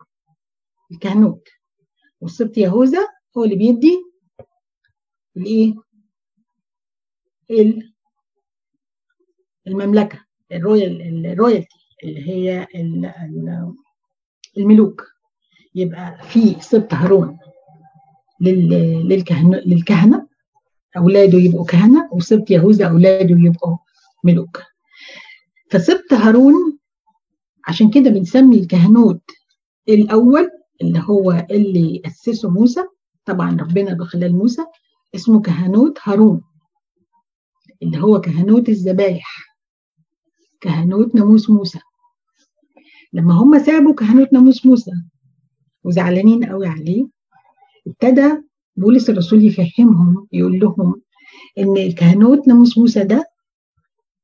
الكهنوت، وسبط يهوذا هو اللي بيدي الإيه؟ المملكة، الرويال الرويالتي اللي هي ال ال الملوك. يبقى في سبط هارون للكهنة، أولاده يبقوا كهنة، وسبط يهوذا أولاده يبقوا ملوك. فسبط هارون، عشان كده بنسمي الكهنوت الأول اللي هو اللي أسسه موسى، طبعا ربنا بخلال موسى، اسمه كهنوت هارون، اللي هو كهنوت الذبايح، كهنوت ناموس موسى. لما هم سابوا كهنوت ناموس موسى وزعلانين قوي عليه، ابتدى بولس الرسول يفهمهم، يقول لهم ان الكهنوت ناموس موسى ده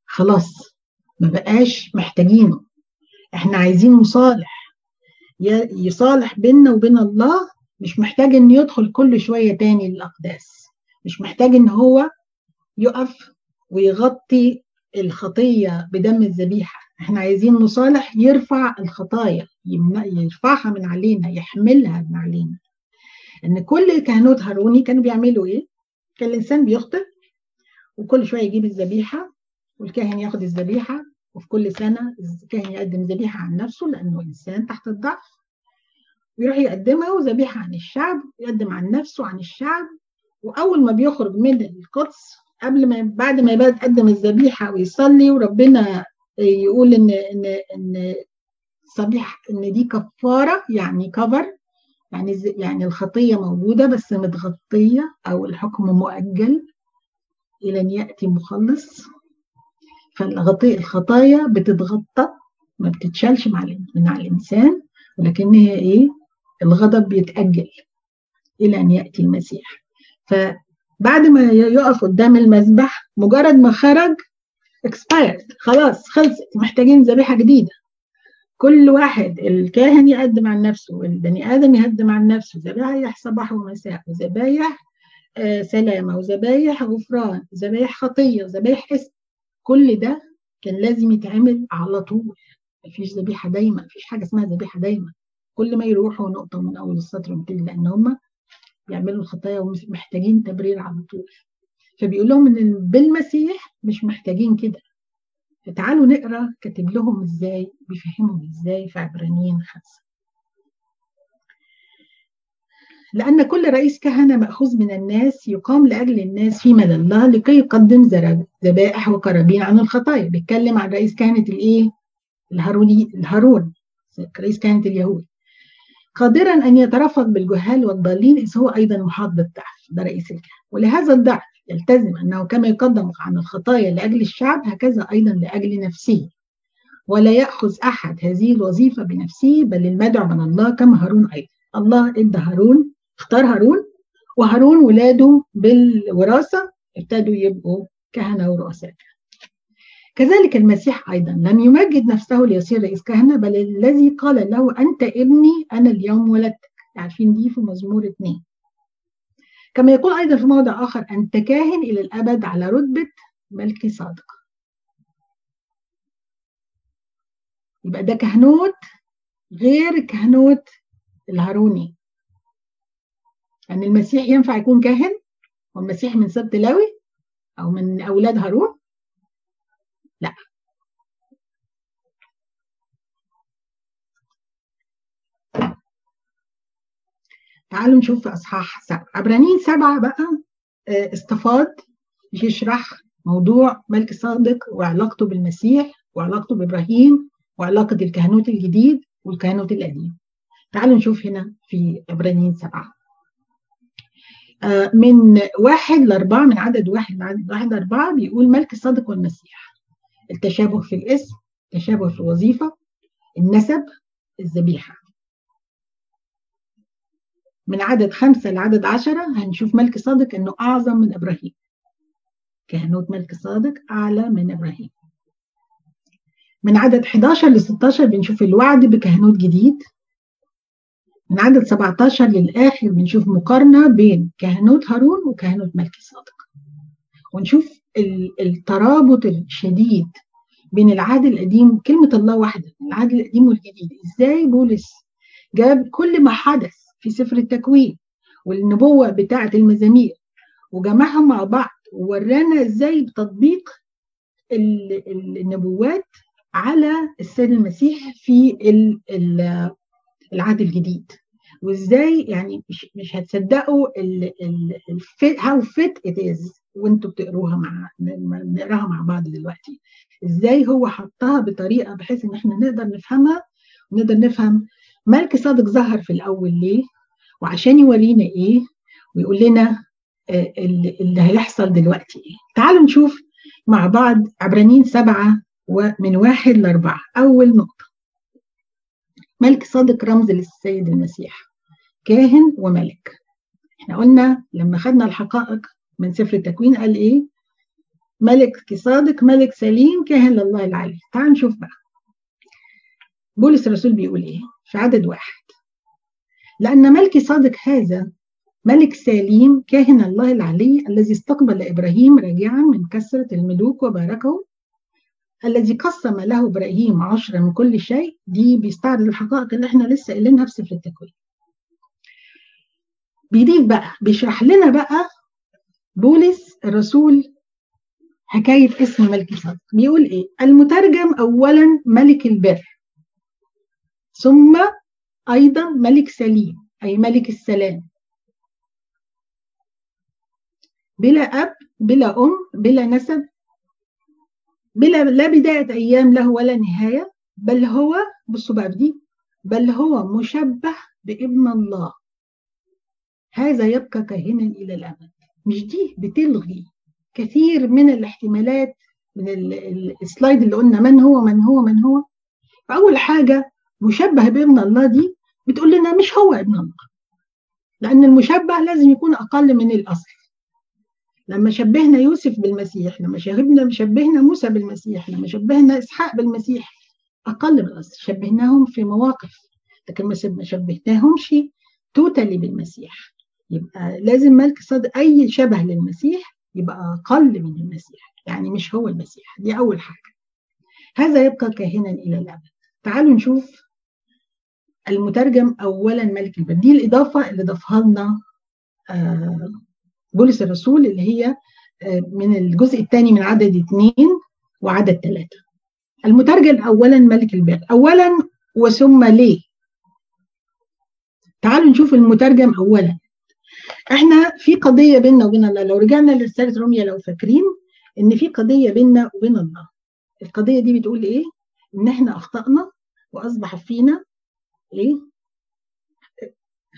خلاص ما بقاش محتاجينه، احنا عايزين مصالح يصالح بيننا وبين الله، مش محتاج ان يدخل كل شوية تاني للأقداس، مش محتاج ان هو يقف ويغطي الخطية بدم الذبيحة، احنا عايزين مصالح يرفع الخطايا، يرفعها من علينا، يحملها من علينا. ان كل كهنوت هاروني كانوا بيعملوا ايه؟ كان الانسان بيخطئ وكل شوية يجيب الذبيحة والكاهن ياخد الذبيحة، وفي كل سنة الكاهن يقدم ذبيحة عن نفسه لأنه إنسان تحت الضعف، ويروح يقدمها وذبيحة عن الشعب، يقدم عن نفسه عن الشعب. وأول ما بيخرج من القدس قبل ما بعد ما يبقى يقدم الذبيحة ويصلي، وربنا يقول إن إن إن صبيح إن دي كفارة، يعني كفر، يعني يعني الخطية موجودة بس متغطية، أو الحكم مؤجل إلى أن يأتي مخلص. فالغطاء الخطايا بتتغطى، ما بتتشالش من على الإنسان، ولكن هي إيه؟ الغضب بيتأجل إلى أن يأتي المسيح. فبعد ما يقف قدام المذبح، مجرد ما خرج expired، خلاص خلصت، محتاجين ذبيحة جديدة. كل واحد الكاهن يقدم عن نفسه، والبني آدم يقدم عن نفسه ذبايح صباح ومساء، وذبايح آه سلامة، وذبايح غفران، ذبايح خطية، وذبايح اسم. كل ده كان لازم يتعمل على طول، مفيش ذبيحه دايما، مفيش حاجه اسمها ذبيحه دايما. كل ما يروحوا نقطه من اول السطر ومتل، لان هم يعملوا الخطايا ومحتاجين تبرير على طول. فبيقول لهم ان بالمسيح مش محتاجين كده. فتعالوا نقرا كاتب لهم ازاي، بيفهمهم ازاي في عبرانيين خمسة. لأن كل رئيس كهنة مأخوذ من الناس، يقام لأجل الناس في مدى الله، لكي يقدم ذبائح وقرابين عن الخطايا. بيتكلم عن رئيس كهنة الإيه؟ الهاروني، الهارون، رئيس كهنة اليهود، قادرا أن يترفق بالجهال والضالين، إذ هو أيضا محاط بالضعف. ده رئيس الكهنة، ولهذا الضعف يلتزم أنه كما يقدم عن الخطايا لأجل الشعب، هكذا أيضا لأجل نفسه، ولا يأخذ أحد هذه الوظيفة بنفسه، بل المدعو من الله كما هارون أيضا. الله إدى هارون، اختار هارون، وهارون ولاده بالوراثة ابتدوا يبقوا كهنة ورؤساء. كذلك المسيح أيضا لم يمجد نفسه ليصير رئيس كهنة، بل الذي قال له أنت ابني أنا اليوم ولدتك، عارفين دي في مزمور اثنين. كما يقول أيضا في موضع آخر أنت كاهن إلى الأبد على رتبة ملكي صادق. يبقى ده كهنوت غير كهنوت الهاروني. أن المسيح ينفع يكون كاهن، والمسيح من سبط لاوي أو من أولاد هارون؟ لا. تعالوا نشوف في أصحاح سبعة. عبرانيين سبعة بقى استفاد يشرح موضوع ملك صادق وعلاقته بالمسيح، وعلاقته بإبراهيم، وعلاقة الكهنوت الجديد والكهنوت القديم. تعالوا نشوف هنا في عبرانيين سبعة من واحد لأربعة، من عدد واحد لعدد واحد لأربعة. بيقول ملك الصادق والمسيح، التشابه في الاسم، التشابه في الوظيفة، النسب، الذبيحة. من عدد خمسة لعدد عشرة هنشوف ملك صادق أنه أعظم من إبراهيم، كهنوت ملك صادق أعلى من إبراهيم. من عدد حداشر ل ستاشر بنشوف الوعد بكهنوت جديد. من عدد سبعتاشر للآخر بنشوف مقارنة بين كهنوت هارون وكهنوت ملكي صادق، ونشوف الترابط الشديد بين العهد القديم، كلمة الله واحدة، العهد القديم والجديد. إزاي بولس جاب كل ما حدث في سفر التكوين والنبوة بتاعة المزامير وجمعهم مع بعض، وورانا إزاي بتطبيق النبوات على السيد المسيح في ال ال العهد الجديد. وازاي يعني مش مش هتصدقوا هاو فيت ات از وانتوا بتقروها مع بنقراها مع بعض دلوقتي، ازاي هو حطها بطريقه بحيث ان احنا نقدر نفهمها، ونقدر نفهم ملكي صادق ظهر في الأول ليه؟ وعشان يورينا إيه؟ ويقول لنا اللي هيحصل دلوقتي إيه؟ تعالوا نشوف مع بعض عبرانيين سبعة ومن واحد لأربعة. أول نقطة، ملكي صادق رمز للسيد المسيح، كاهن وملك. احنا قلنا لما خدنا الحقائق من سفر التكوين قال إيه؟ ملك صادق، ملك سليم، كاهن لله العلي. تعال نشوف بقى بولس الرسول بيقول إيه في عدد واحد: لأن ملكي صادق هذا ملك سليم، كاهن الله العلي، الذي استقبل إبراهيم راجعا من كثرة الملوك وباركه، الذي قسم له إبراهيم عشرة من كل شيء. دي بيستعرض الحقائق اللي احنا لسه قايلينها في سفر التكوين. بيضيف بقى، بيشرح لنا بقى بولس الرسول حكاية اسم ملكي صادق. بيقول ايه؟ المترجم اولا ملك البر، ثم ايضا ملك سليم، اي ملك السلام، بلا اب بلا ام بلا نسب، بلا لا بداية ايام له ولا نهاية، بل هو، بصوا بقى دي، بل هو مشبه بابن الله، هذا يبقى كاهنا الى الابد. مش دي بتلغي كثير من الاحتمالات من السلايد اللي قلنا من هو من هو من هو. فأول حاجة مشبه بابن الله دي بتقول لنا مش هو ابن الله، لأن المشبه لازم يكون أقل من الأصل. لما شبهنا يوسف بالمسيح، لما شبهنا شبهنا موسى بالمسيح، لما شبهنا إسحاق بالمسيح، أقل من الأصل، شبهناهم في مواقف، لكن ما شبهناهمش توتالي بالمسيح. يبقى لازم ملك صادق أي شبه للمسيح يبقى أقل من المسيح، يعني مش هو المسيح. دي أول حاجة، هذا يبقى كاهنا إلى الأبد. تعالوا نشوف المترجم أولا ملك البر، دي الإضافة اللي ضافها لنا بولس الرسول اللي هي من الجزء الثاني من عدد اثنين وعدد ثلاثة. المترجم أولا ملك البر، أولا وثم ليه. تعالوا نشوف المترجم أولا. احنا في قضية بيننا وبين الله، لو رجعنا لرسالة روميا لو فاكرين ان في قضية بيننا وبين الله. القضية دي بتقول ايه؟ ان احنا اخطأنا واصبح فينا ايه؟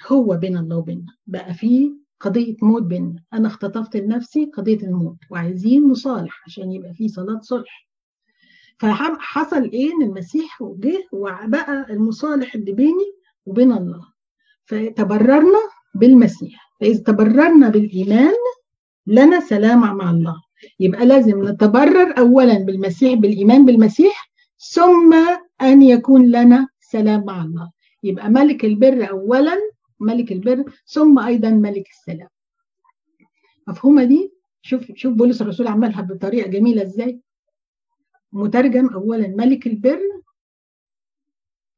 هو بين الله وبيننا، بقى في قضية موت بيننا. انا اختطفت لنفسي قضية الموت وعايزين نصالح عشان يبقى في صلاة صلح. فحصل ايه؟ ان المسيح وجه وبقى المصالح اللي بيني وبين الله، فتبررنا بالمسيح. فإذا تبررنا بالإيمان لنا سلام مع الله. يبقى لازم نتبرر أولا بالمسيح، بالإيمان بالمسيح، ثم أن يكون لنا سلام مع الله. يبقى ملك البر أولا، ملك البر، ثم أيضا ملك السلام. مفهومة دي؟ شوف شوف بولس الرسول عملها بطريقة جميلة إزاي. مترجم أولا ملك البر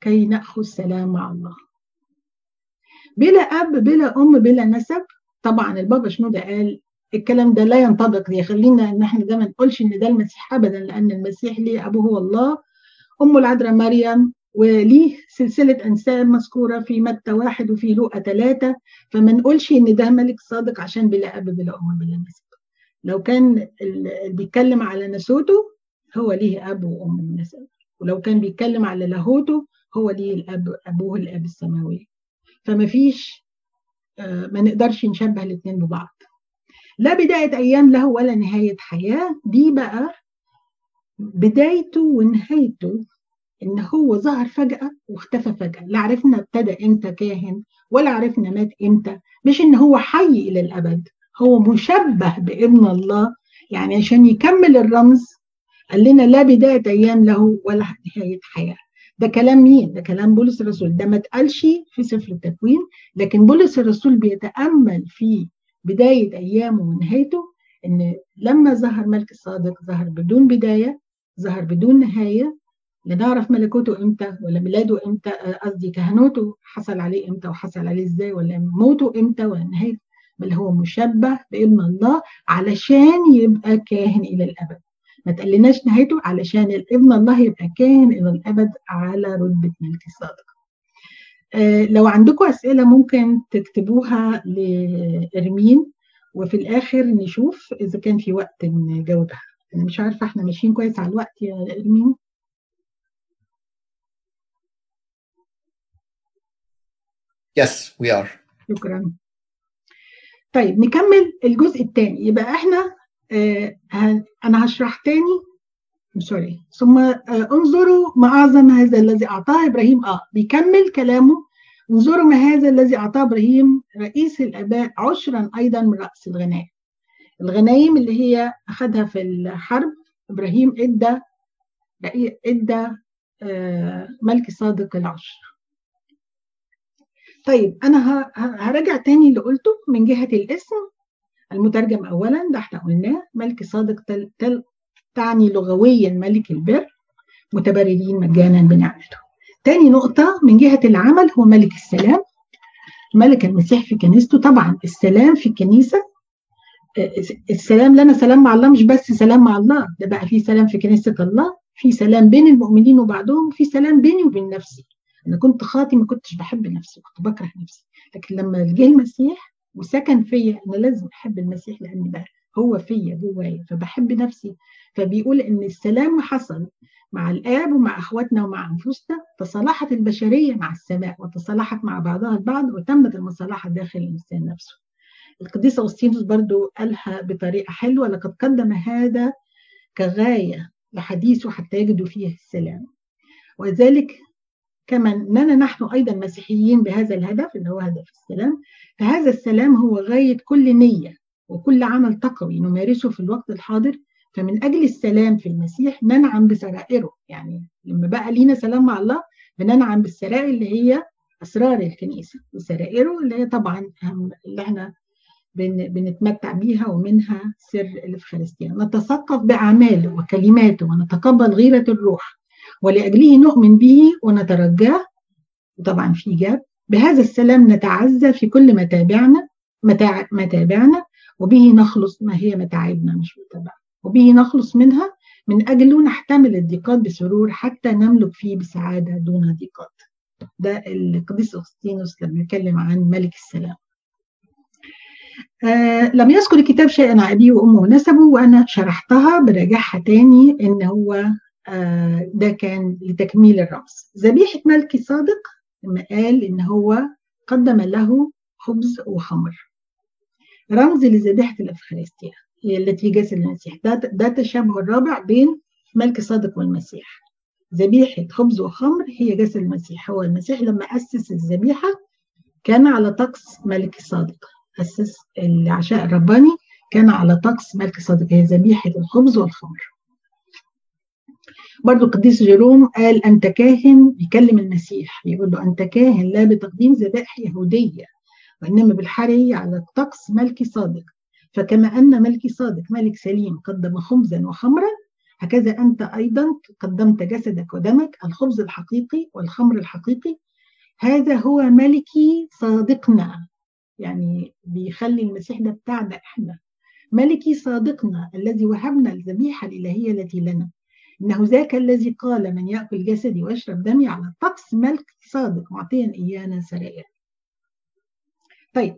كي نأخذ سلام مع الله، بلا أب بلا أم بلا نسب. طبعا البابا شنودة قال الكلام ده لا ينطبق، يخلينا ان احنا ده ما نقولش ان ده المسيح ابدا، لان المسيح ليه ابوه هو الله، امه العذراء مريم، وليه سلسله انساب مذكوره في متى واحد وفي لوقا ثلاثه. فما نقولش ان ده ملك صادق عشان بلا أب بلا أم بلا نسب. لو كان اللي بيتكلم على نسوته هو ليه أب وأم النسب، ولو كان بيتكلم على لاهوته هو ليه الأب، أبوه الأب السماوي. فما فيش، ما نقدرش نشبه الاثنين ببعض. لا بداية أيام له ولا نهاية حياة، دي بقى بدايته ونهايته إن هو ظهر فجأة واختفى فجأة. لا عرفنا ابتدى إمتى كاهن، ولا عرفنا مات إمتى. مش إن هو حي إلى الأبد، هو مشبه بابن الله. يعني عشان يكمل الرمز قال لنا لا بداية أيام له ولا نهاية حياة. ده كلام مين؟ ده كلام بولس الرسول، ده ما اتقالش في سفر التكوين، لكن بولس الرسول بيتأمل في بداية أيامه ونهايته. إن لما ظهر ملك الصادق ظهر بدون بداية، ظهر بدون نهاية. لا نعرف ملكوته إمتى ولا ميلاده إمتى، قصدي كهنوته حصل عليه إمتى وحصل عليه إزاي، ولا موته إمتى ولا نهايته، بل هو مشبه بابن الله علشان يبقى كاهن إلى الأبد. ما تقلناش نهايته علشان الابن الله يبقى كاهن إلى الأبد على رتبة ملكي صادق. آه لو عندكم أسئلة ممكن تكتبوها لإرمين، وفي الآخر نشوف إذا كان في وقت نجاوبها. أنا مش عارفة إحنا ماشيين كويس على الوقت يا إرمين؟ Yes, we are. شكرا. طيب نكمل الجزء الثاني. يبقى احنا آه انا هشرح تاني سوري ثم آه انظروا ما اعظم هذا الذي اعطاه ابراهيم. اه بيكمل كلامه. انظروا ما هذا الذي اعطاه ابراهيم رئيس الاباء عشرا ايضا من راس الغنائم. الغنائم اللي هي اخذها في الحرب ابراهيم ادى ادى آه ملكي صادق العشر. طيب أنا هرجع تاني اللي قلته من جهة الاسم المترجم أولاً. ده احنا قلناه ملكي صادق تل تل تعني لغوياً ملك البر، متبررين مجاناً بنعمته. تاني نقطة من جهة العمل هو ملك السلام، ملك المسيح في كنيسته. طبعاً السلام في الكنيسة، السلام لنا سلام مع الله، مش بس سلام مع الله، ده بقى فيه سلام في كنيسة الله، فيه سلام بين المؤمنين وبعضهم، فيه سلام بيني وبين نفسي. أنا كنت خاطي ما كنتش بحب نفسي، كنت بكره نفسي، لكن لما جه المسيح وسكن فيا أنا لازم أحب المسيح لأن بقى هو فيا جوايا، فبحب نفسي. فبيقول إن السلام حصل مع الآب ومع أخواتنا ومع أنفسنا، تصالحت البشرية مع السماء وتصالحت مع بعضها البعض وتمت المصالحة داخل الإنسان نفسه. القديس أوغسطينوس برضو قالها بطريقة حلوة: لقد قدم هذا كغاية لحديثه حتى يجدوا فيه السلام. وذلك كما أننا نحن أيضا مسيحيين بهذا الهدف اللي هو هدف السلام، فهذا السلام هو غاية كل نية وكل عمل تقوي نمارسه في الوقت الحاضر. فمن أجل السلام في المسيح ننعم بسرائره، يعني لما بقى لينا سلام مع الله بننعم بالسرائر اللي هي أسرار الكنيسة، وسرائره اللي هي طبعا اللي احنا بنتمتع بيها ومنها سر الإفخارستية. نتثقف بأعماله وكلماته ونتقبل غيرة الروح ولأجله نؤمن به ونترجاه، وطبعا في إيجاب. بهذا السلام نتعزى في كل متابعنا متاع متابعنا وبه نخلص، ما هي متاعبنا مش متابعنا، وبه نخلص منها. من أجله نحتمل الضيقات بسرور حتى نملك فيه بسعادة دون ضيقات. ده القديس أوغسطينوس لما يتكلم عن ملك السلام. آه لم يذكر الكتاب شيئا عن وأمه ونسبه، وأنا شرحتها براجعها تاني إن هو آه ده كان لتكميل الرمز. ذبيحة ملكي صادق لما قال إن هو قدم له خبز وخمر، رمز لذبيحة الإفخارستية التي جسد المسيح. ده, ده تشابه الرابع بين ملكي صادق والمسيح. ذبيحة خبز وخمر هي جسد المسيح. هو المسيح لما أسس الذبيحة كان على طقس ملكي صادق، أسس العشاء الرباني كان على طقس ملكي صادق، هي ذبيحة الخبز والخمر. برضو القديس جيروم قال: أنت كاهن، بيكلم المسيح بيقول له: أنت كاهن لا بتقديم ذبائح يهودية وإنما بالحري على طقس ملكي صادق، فكما أن ملكي صادق ملك سليم قدم خبزا وخمرا، هكذا أنت أيضا قدمت جسدك ودمك، الخبز الحقيقي والخمر الحقيقي. هذا هو ملكي صادقنا، يعني بيخلي المسيح ده بتاعنا احنا، ملكي صادقنا الذي وهبنا الذبيحة الإلهية التي لنا، إنه ذاك الذي قال: من يأكل جسدي ويشرب دمي، على طقس ملك صادق معطيا إيانا سرائر. طيب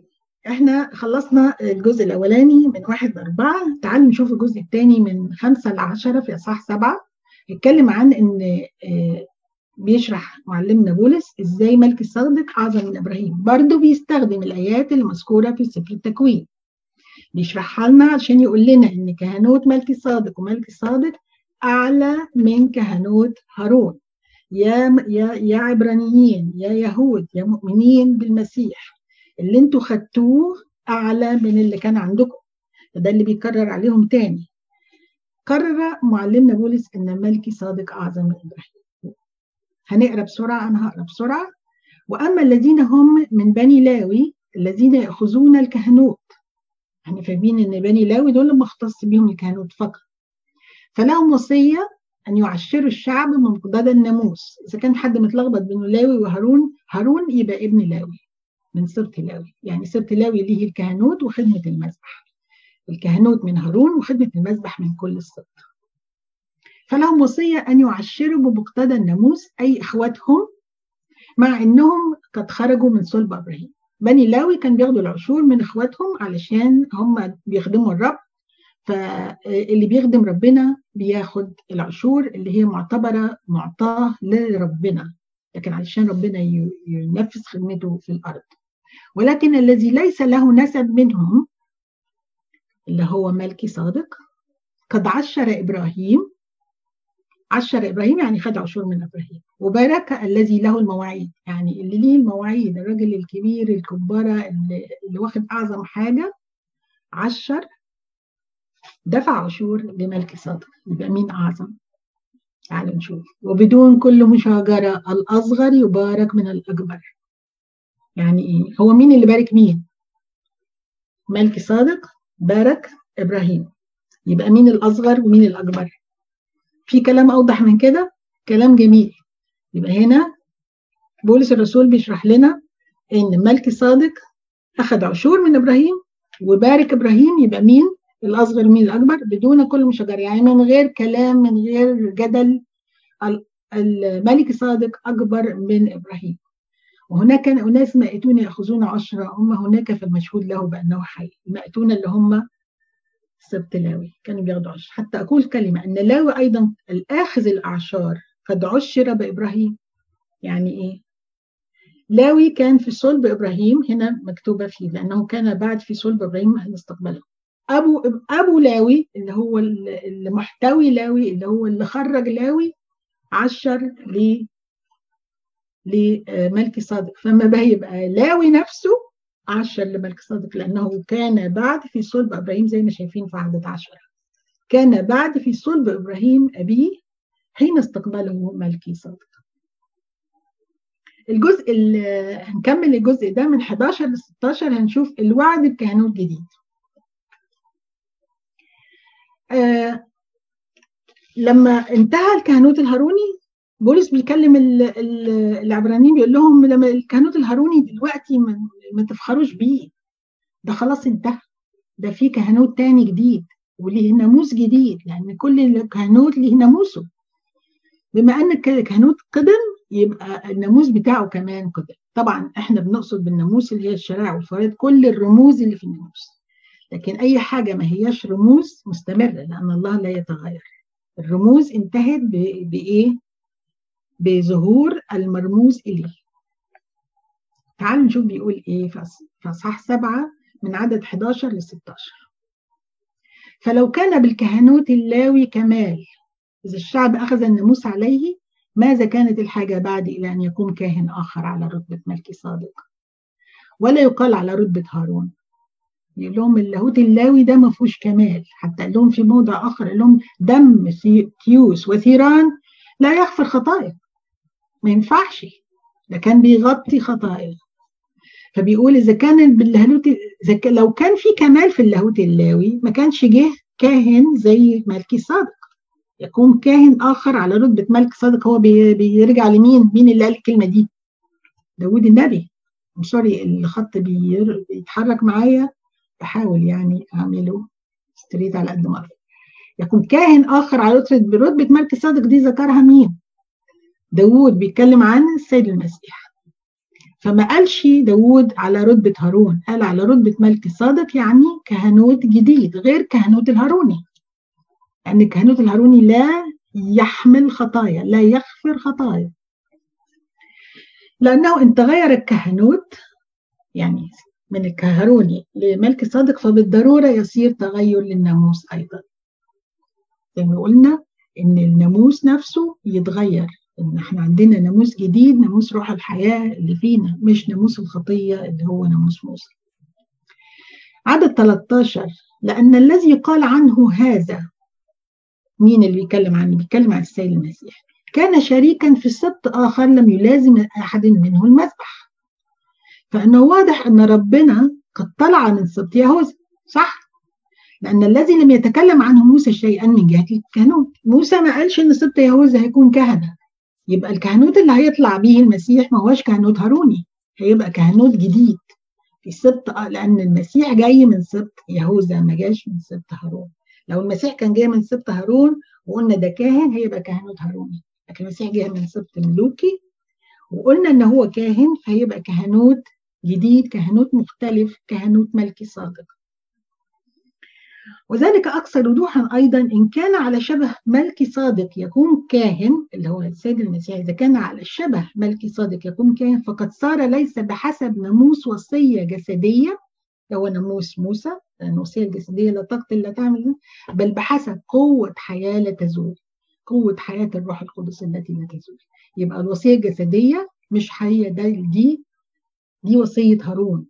احنا خلصنا الجزء الأولاني من واحد لأربعة. تعالوا نشوف الجزء الثاني من خمسة لعشرة في أصحاح سبعة. يتكلم عن إن بيشرح معلمنا بولس إزاي ملك الصادق أعظم من إبراهيم. برضو بيستخدم الآيات المذكورة في سفر التكوين، بيشرحها لنا عشان يقول لنا إن كهنوت ملك الصادق وملك الصادق أعلى من كهنوت هارون. يا, يا, يا عبرانيين، يا يهود، يا مؤمنين بالمسيح، اللي انتوا خدتوه أعلى من اللي كان عندكم. ده اللي بيكرر عليهم تاني. كرر معلمنا بولس إن ملكي صادق أعظم من إبراهيم. هنقرأ بسرعة، أنا هقرأ بسرعة. وأما الذين هم من بني لاوي الذين يأخذون الكهنوت، احنا فاهمين إن بني لاوي دول اللي مختص بيهم الكهنوت فقط، فلهم وصية أن يعشروا الشعب مقداد الناموس. إذا كان حد متلخبط بين لاوي وهارون، هارون يبقى ابن لاوي من سيرة لاوي، يعني سيرة لاوي ليه الكهنوت وخدمة المذبح، الكهنوت من هارون وخدمة المذبح من كل السبط. فلهم وصية أن يعشروا بمقتضى الناموس أي إخواتهم، مع أنهم قد خرجوا من صلب إبراهيم. بني لاوي كان بياخدوا العشور من إخواتهم علشان هم بيخدموا الرب، فاللي بيخدم ربنا بياخد العشور اللي هي معتبرة معطاه لربنا، لكن علشان ربنا ينفذ خدمته في الأرض. ولكن الذي ليس له نسب منهم اللي هو ملكي صادق قد عشر إبراهيم، عشر إبراهيم يعني خد عشور من إبراهيم، وبارك الذي له المواعيد، يعني اللي ليه المواعيد، الرجل الكبير الكبارة اللي واخد أعظم حاجة، عشر دفع عشور لملكي صادق. يبقى مين أعظم؟ تعالوا نشوف. وبدون كل مشاجرة الأصغر يبارك من الأكبر. يعني إيه؟ هو مين اللي بارك مين؟ ملكي صادق بارك إبراهيم. يبقى مين الأصغر ومين الأكبر؟ في كلام أوضح من كده؟ كلام جميل. يبقى هنا بولس الرسول بيشرح لنا إن ملكي صادق أخذ عشور من إبراهيم وبارك إبراهيم. يبقى مين الأصغر ومين الأكبر؟ بدون كل مشاجرة، يعني من غير كلام، من غير جدل. الملك صادق أكبر من إبراهيم. وهناك كان أناس مائتون يأخذون عشرة، هم هناك في المشهود له بأنه حي. المائتون اللي هم سبت لاوي كانوا بياخدوا عشرة. حتى أقول كلمة أن لاوي أيضا الآخذ الأعشار قد عشر بإبراهيم. يعني إيه؟ لاوي كان في صلب إبراهيم، هنا مكتوبة فيه لأنه كان بعد في صلب إبراهيم هنستقبله. أبو أبو لاوي اللي هو اللي محتوي لاوي، اللي هو اللي خرج لاوي، عشر ل لملكي صادق. فما بقى يبقى لاوي نفسه عشر لملكي صادق، لأنه كان بعد في صلب إبراهيم زي ما شايفين في عدد عشرة. كان بعد في صلب إبراهيم أبيه حين استقبله ملكي صادق. الجزء هنكمل الجزء ده من حداشر ل ستاشر، هنشوف الوعد بكهنوت جديد. آه لما انتهى الكهنوت الهاروني، بولس بيكلم العبرانيين بيقول لهم لما الكهنوت الهاروني دلوقتي ما تفخروش بيه، ده خلاص انتهى، ده في كهنوت تاني جديد وليه ناموس جديد، لأن كل كهنوت ليه ناموسه. بما أن الكهنوت قدم يبقى الناموس بتاعه كمان قدم. طبعا احنا بنقصد بالناموس اللي هي الشرائع والفرائض، كل الرموز اللي في الناموس، لكن أي حاجة ما هياش رموز مستمرة لأن الله لا يتغير. الرموز انتهت بإيه؟ بظهور المرموز إليه. تعالوا نشوف بيقول إيه في أصحاح سبعة من عدد حداشر ل ستاشر. فلو كان بالكهنوت اللاوي كمال إذا الشعب أخذ الناموس عليه، ماذا كانت الحاجة بعد إلى أن يقوم كاهن آخر على رتبة ملكي صادق؟ ولا يقال على رتبة هارون. يقول لهم اللاهوت اللاوي ده ما فيهوش كمال. حتى قال لهم في موضع آخر، قال لهم دم تيوس وثيران لا يغفر خطايا، ما ينفعش، ده كان بيغطي خطايا. فبيقول إذا كان باللاهوت، لو كان في كمال في اللاهوت اللاوي ما كانش جه كاهن زي ملكي صادق. يقوم كاهن آخر على رتبة ملكي صادق، هو بيرجع لمين؟ مين اللي قال الكلمة دي؟ داود النبي. سوري الخط بيتحرك معايا، بحاول يعني أعمله استريت على قد ما أقدر. يكون كاهن آخر على رتبة ملكي صادق دي ذكرها مين؟ داود، بيتكلم عن السيد المسيح. فما قالش داود على رتبة هارون، قال على رتبة ملكي صادق، يعني كهنوت جديد غير كهنوت الهاروني، لأن الكهنوت الهاروني لا يحمل خطايا، لا يغفر خطايا. لأنه إن تغير الكهنوت يعني من الكهروني لملكي صادق، فبالضرورة يصير تغير للناموس أيضا. زي ما قلنا إن الناموس نفسه يتغير، إن إحنا عندنا ناموس جديد، ناموس روح الحياة اللي فينا، مش ناموس الخطية اللي هو ناموس موسى. عدد تلتاشر، لأن الذي قال عنه هذا، مين اللي بيتكلم عنه؟ بيتكلم عن السيد المسيح. كان شريكا في السبت آخر لم يلازم أحد منه المذبح. فإنه واضح أن ربنا قد طلع من سبط يهوذا، صح؟ لأن الذي لم يتكلم عنه موسى شيئا من جهة الكهنوت. موسى ما قالش أن سبط يهوذا هيكون كهنة. يبقى الكهنوت اللي هيطلع به المسيح ما هوش كهنوت هاروني، هيبقى كهنوت جديد في السبط، لأن المسيح جاي من سبط يهوذا، ما جاش من سبط هارون. لو المسيح كان جاي من سبط هارون وقلنا ده كاهن، هيبقى كهنوت هاروني. لكن المسيح جاي من سبط ملوكي وقلنا أنه هو كاهن، فهيبقى كهنوت جديد، كهنوت مختلف، كهنوت ملكي صادق. وذلك أكثر وضوحا أيضا إن كان على شبه ملكي صادق يكون كاهن، اللي هو السيد المسيح، إذا كان على شبه ملكي صادق يكون كاهن فقد صار ليس بحسب ناموس وصية جسدية، هو ناموس موسى، الوصية الجسدية لا تقتل لا تعمل، بل بحسب قوة حياة لا تزول، قوة حياة الروح القدس التي لا تزول. يبقى الوصية الجسدية مش حية، دي دي وصية هارون،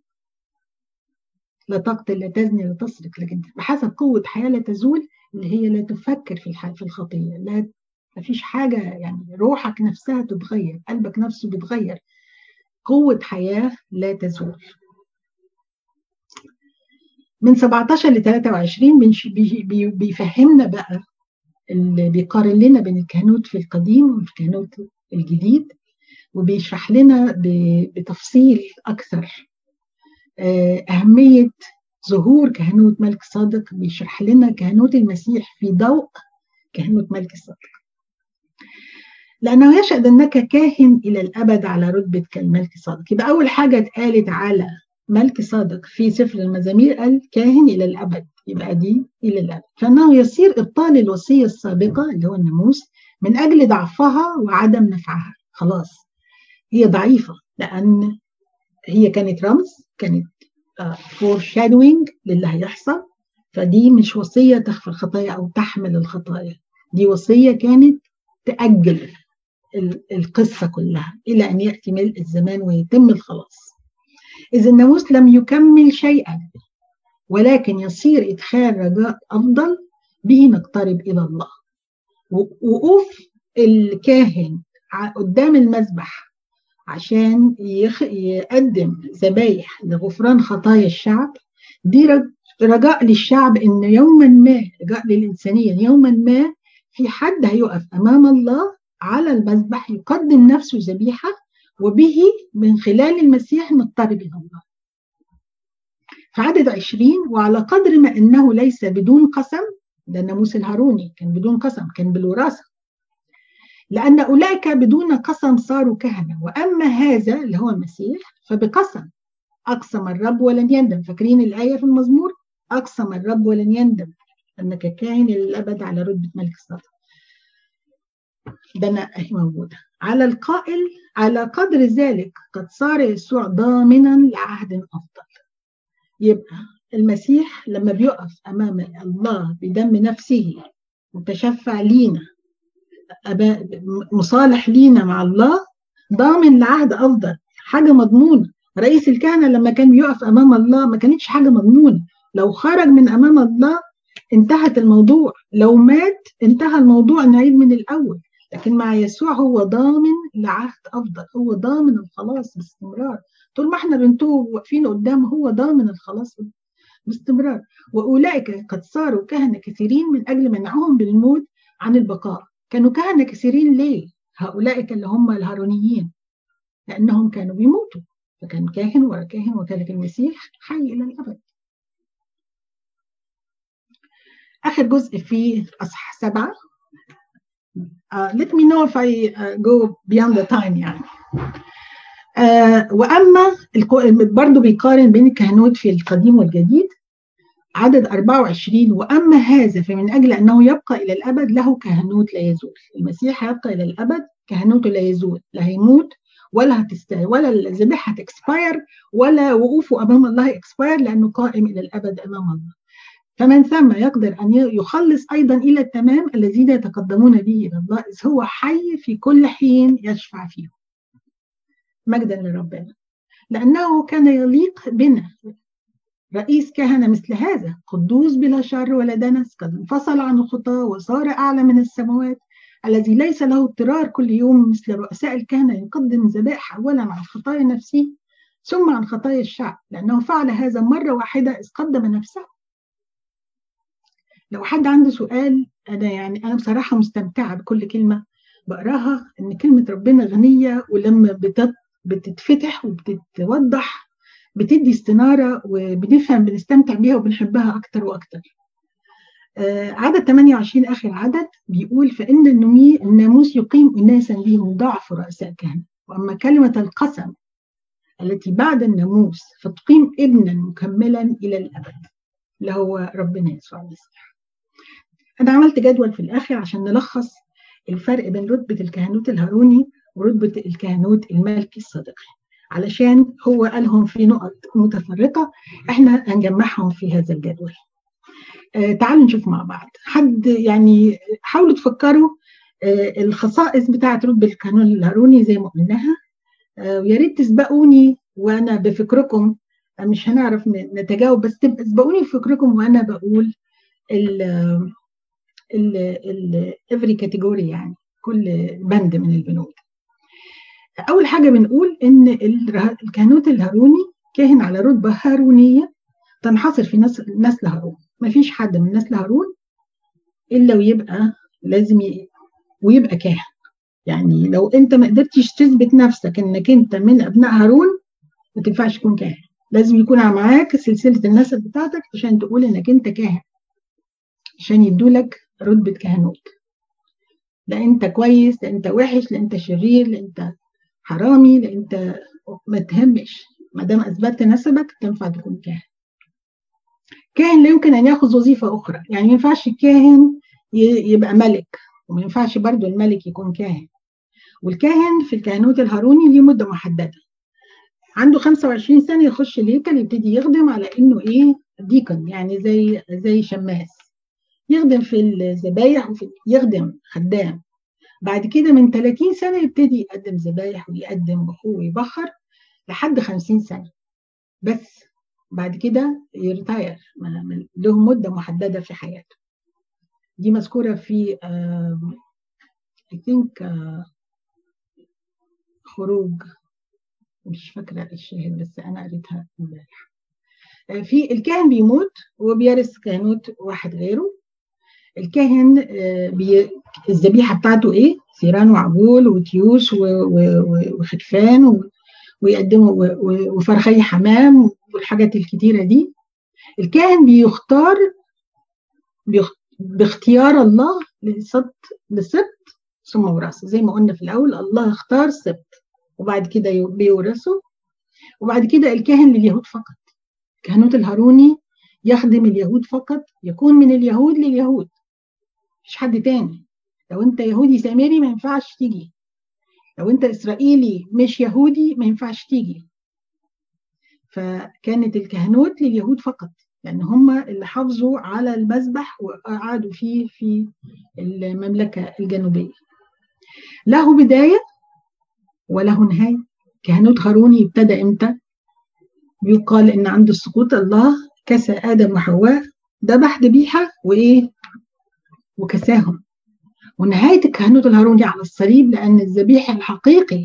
لا تقتل لا تزني لا تسرق، لكن بحسب قوة حياة لا تزول اللي هي لا تفكر في الح... في الخطية، لا مفيش حاجة، يعني روحك نفسها تتغير، قلبك نفسه بيتغير، قوة حياة لا تزول. من سبعتاشر ل ثلاثة وعشرين بيفهمنا بقى، اللي بيقارن لنا بين الكهنوت في القديم والكهنوت الجديد، وبيشرح لنا بتفصيل أكثر أهمية ظهور كهنوت ملك صادق، بيشرح لنا كهنوت المسيح في ضوء كهنوت ملك الصادق، لأنه يشهد أنك كاهن إلى الأبد على رتبة كالملك الصادق. يبقى أول حاجة اتقالت على ملك صادق في سفر المزامير قال كاهن إلى الأبد، يبقى دي إلى الأبد، فأنه يصير إبطال الوصية السابقة اللي هو الناموس من أجل ضعفها وعدم نفعها. خلاص هي ضعيفة لأن هي كانت رمز، كانت foreshadowing للي هيحصل، فدي مش وصية تغفر الخطايا أو تحمل الخطايا، دي وصية كانت تأجل القصة كلها إلى أن يأتي ملء الزمان ويتم الخلاص. إذا الناموس لم يكمل شيئا، ولكن يصير إدخال رجاء أفضل به نقترب إلى الله. وقوف الكاهن قدام المذبح عشان يقدم ذبايح لغفران خطايا الشعب، دي رجاء للشعب إن يوما ما، رجاء للإنسانية، يوما ما في حد هيقف أمام الله على المذبح يقدم نفسه ذبيحة، وبه من خلال المسيح نقترب إلى الله. فعدد عشرين، وعلى قدر ما أنه ليس بدون قسم، ده الناموس الهاروني كان بدون قسم، كان بالوراثة، لأن أولئك بدون قسم صاروا كهنة، وأما هذا اللي هو المسيح فبقسم، أقسم الرب ولن يندم. فاكرين الآية في المزمور، أقسم الرب ولن يندم أنك كاهن للأبد على رتبة ملك الصدق. ده أنا أهي موجودة على القائل على قدر ذلك قد صار يسوع ضامنا لعهد أفضل. يبقى المسيح لما بيقف أمام الله بدم نفسه متشفع لينا، مصالح لينا مع الله، ضامن لعهد أفضل، حاجة مضمونة. رئيس الكهنة لما كان يقف أمام الله ما كانتش حاجة مضمونة، لو خرج من أمام الله انتهت الموضوع، لو مات انتهى الموضوع، نعيد من الأول. لكن مع يسوع هو ضامن لعهد أفضل، هو ضامن الخلاص باستمرار، طول ما احنا بنتوب واقفين قدامه هو ضامن الخلاص باستمرار. وأولئك قد صاروا كهنة كثيرين من أجل منعهم بالموت عن البقاء. كانوا كهنة كثيرين ليه؟ هؤلاء اللي هم الهارونيين، لأنهم كانوا بيموتوا، فكان كاهن ورا كاهن، وكان المسيح حي إلى الأبد. آخر جزء في أصحاح سبعة. Uh, let me know if I uh, go beyond the time. يعني uh, وأما الكو... برضو بيقارن بين الكهنوت في القديم والجديد. عدد أربعة وعشرين، وأما هذا فمن أجل أنه يبقى إلى الأبد له كهنوت لا يزول. المسيح يبقى إلى الأبد، كهنوته لا يزول، لا هيموت ولا هتستاهل ولا الذبيحة تكسباير ولا وقوفه أمام الله يكسباير، لأنه قائم إلى الأبد أمام الله. فمن ثم يقدر أن يخلص أيضا إلى التمام الذين يتقدمون به إلى الله، إذ هو حي في كل حين يشفع فيهم. مجدا لربنا لأنه كان يليق بنا رئيس كهنة مثل هذا، قدوس بلا شر ولا دنس، قد انفصل عن الخطاة وصار أعلى من السماوات، الذي ليس له اضطرار كل يوم مثل رؤساء الكهنة يقدم ذبائح أولا عن خطايا نفسه ثم عن خطايا الشعب، لأنه فعل هذا مرة واحدة إذ قدم نفسه. لو حد عنده سؤال، أنا يعني أنا بصراحة مستمتعة بكل كلمة بقراها، إن كلمة ربنا غنية، ولما بتتفتح وبتتوضح بتدي استنارة وبنفهم، بنستمتع بيها وبنحبها أكتر وأكتر. آه عدد ثمانية وعشرين آخر عدد بيقول، فإن الناموس يقيم أناسا لهم مضاعف رؤساء كهنة، وأما كلمة القسم التي بعد الناموس فتقيم ابنا مكملا إلى الأبد. اللي هو ربنا يسوع المسيح. أنا عملت جدول في الآخر عشان نلخص الفرق بين رتبة الكهنوت الهاروني ورتبة الكهنوت الملكي الصادقي، علشان هو قالهم في نقط متفرقة احنا هنجمعهم في هذا الجدول. آه تعالوا نشوف مع بعض. حد يعني حاولوا تفكروا آه الخصائص بتاعة رتبة الكهنوت الهاروني زي ما قلناها، آه ويا ريت تسبقوني وأنا بفكركم، مش هنعرف نتجاوب بس تسبقوني بفكركم وأنا بقول ال ال ال every category، يعني كل بند من البنود. أول حاجة بنقول إن الكهنوت الهاروني كاهن على رتبة هارونية تنحصر في نسل هارون، مفيش حد من نسل هارون إلا ويبقى لازم ي... ويبقى كاهن. يعني لو أنت ما قدرتش تثبت نفسك إنك أنت من أبناء هارون ما تنفعش تكون كاهن، لازم يكون معاك سلسلة النسب بتاعتك عشان تقول إنك أنت كاهن، عشان يدولك رتبة كهنوت. لا أنت كويس، لا أنت وحش، لا أنت شرير، لا أنت حرامي، لا أنت ما تهمش، ما دام أثبتت نسبك تنفع تكون كاهن. كاهن لا يمكن أن يأخذ وظيفة أخرى، يعني ما ينفعش الكاهن يبقى ملك، وما ينفعش برضه الملك يكون كاهن. والكاهن في الكهنوت الهاروني ليه مدة محددة، عنده خمسة وعشرين سنة يخش الهيكل يبتدي يخدم على إنه إيه ديكون، يعني زي زي شماس، يخدم في الذبايح وفي يخدم خدام. بعد كده من ثلاثين سنة يبتدي يقدم ذبايح ويقدم بخور ويبخر لحد خمسين سنة، بس بعد كده يرتاير، له مدة محددة في حياته. دي مذكورة في I think خروج، مش فاكرة الشاهد بس أنا قريتها امبارح. في الكاهن بيموت وبيرث كهنوت واحد غيره. الكاهن بي... الذبيحة بتاعته إيه؟ ثيران وعجول وتيوس و... و... وخرفان و... ويقدموا و... وفرخي حمام والحاجات الكتيرة دي. الكاهن بيختار بيخ... باختيار الله للسبت للسبت ثم وراثة، زي ما قلنا في الأول الله اختار سبت وبعد كده بيورثوا. وبعد كده الكاهن لليهود فقط، الكهنوت الهاروني يخدم اليهود فقط، يكون من اليهود لليهود، مش حد تاني. لو انت يهودي سامري ما ينفعش تيجي، لو انت اسرائيلي مش يهودي ما ينفعش تيجي. فكانت الكهنوت لليهود فقط، لان هم اللي حافظوا على المذبح وقعدوا فيه في المملكة الجنوبية. له بداية وله نهاية. كهنوت هاروني ابتدى امتى؟ بيقال ان عند السقوط الله كسى ادم وحواء، ذبح ذبيحه وايه؟ وكساهم. ونهايه الكهنوت الهاروني على الصليب، لان الذبيح الحقيقي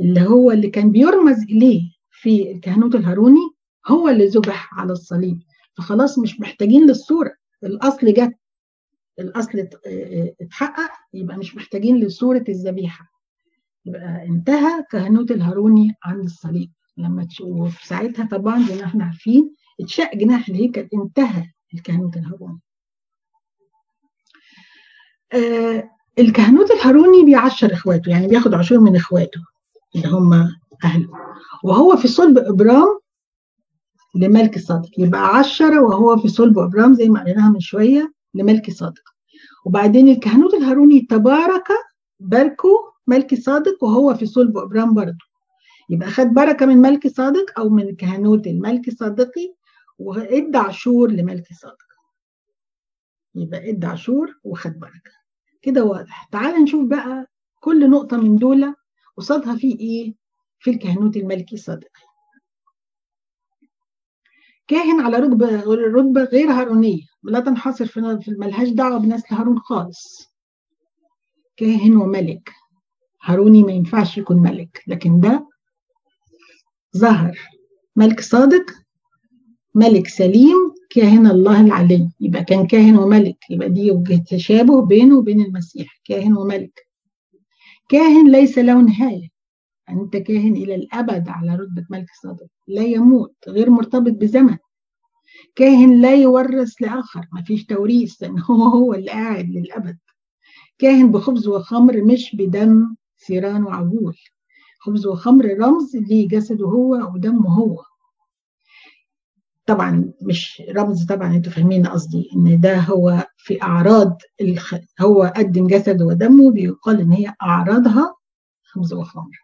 اللي هو اللي كان بيرمز اليه في الكهنوت الهاروني هو اللي ذبح على الصليب، فخلاص مش محتاجين للصوره، الاصل جت، الاصل اتحقق، يبقى مش محتاجين لصوره الذبيحه. يبقى انتهى كهنوت الهاروني عند الصليب. لما تشوف ساعتها طبعا زي ما احنا عارفين اتشق جناح الهيكل، انتهى الكهنوت الهاروني. آه الكهنوت الهاروني بيعشر اخواته، يعني بياخد عشور من اخواته اللي هم اهله، وهو في صلب ابرام لملكي صادق، يبقى عشرة وهو في صلب ابرام زي ما قلناها من شويه لملكي صادق. وبعدين الكهنوت الهاروني تبارك باركو ملكي صادق وهو في صلب ابرام برضه، يبقى خد بركه من ملكي صادق او من كهنوت الملكي صادقي وادى عشور لملكي صادق، يبقى ادى عشور وخد بركه. كده واضح. تعال نشوف بقى كل نقطه من دول قصادها في ايه في الكهنوت الملكي صادقي. كاهن على رتبه رتبه غير هارونيه، لا تنحصر في ملهاش دعوه بنسل هارون خالص. كاهن وملك هاروني ما ينفعش يكون ملك، لكن ده ظهر ملك صادق ملك سليم كاهن الله العلي، يبقى كان كاهن وملك، يبقى دي وجه تشابه بينه وبين المسيح، كاهن وملك. كاهن ليس له نهاية، أنت كاهن إلى الأبد على رتبة ملك صادق، لا يموت، غير مرتبط بزمن. كاهن لا يورث لآخر، ما فيش توريث، لأن هو هو اللي قاعد للأبد. كاهن بخبز وخمر مش بدم ثيران وعجول، خبز وخمر رمز لجسده هو ودمه هو. طبعا مش رمز، طبعا انتوا فاهمين قصدي ان ده هو في اعراض الخ... هو قدم جسده ودمه، بيقال ان هي اعراضها خبز وخمر.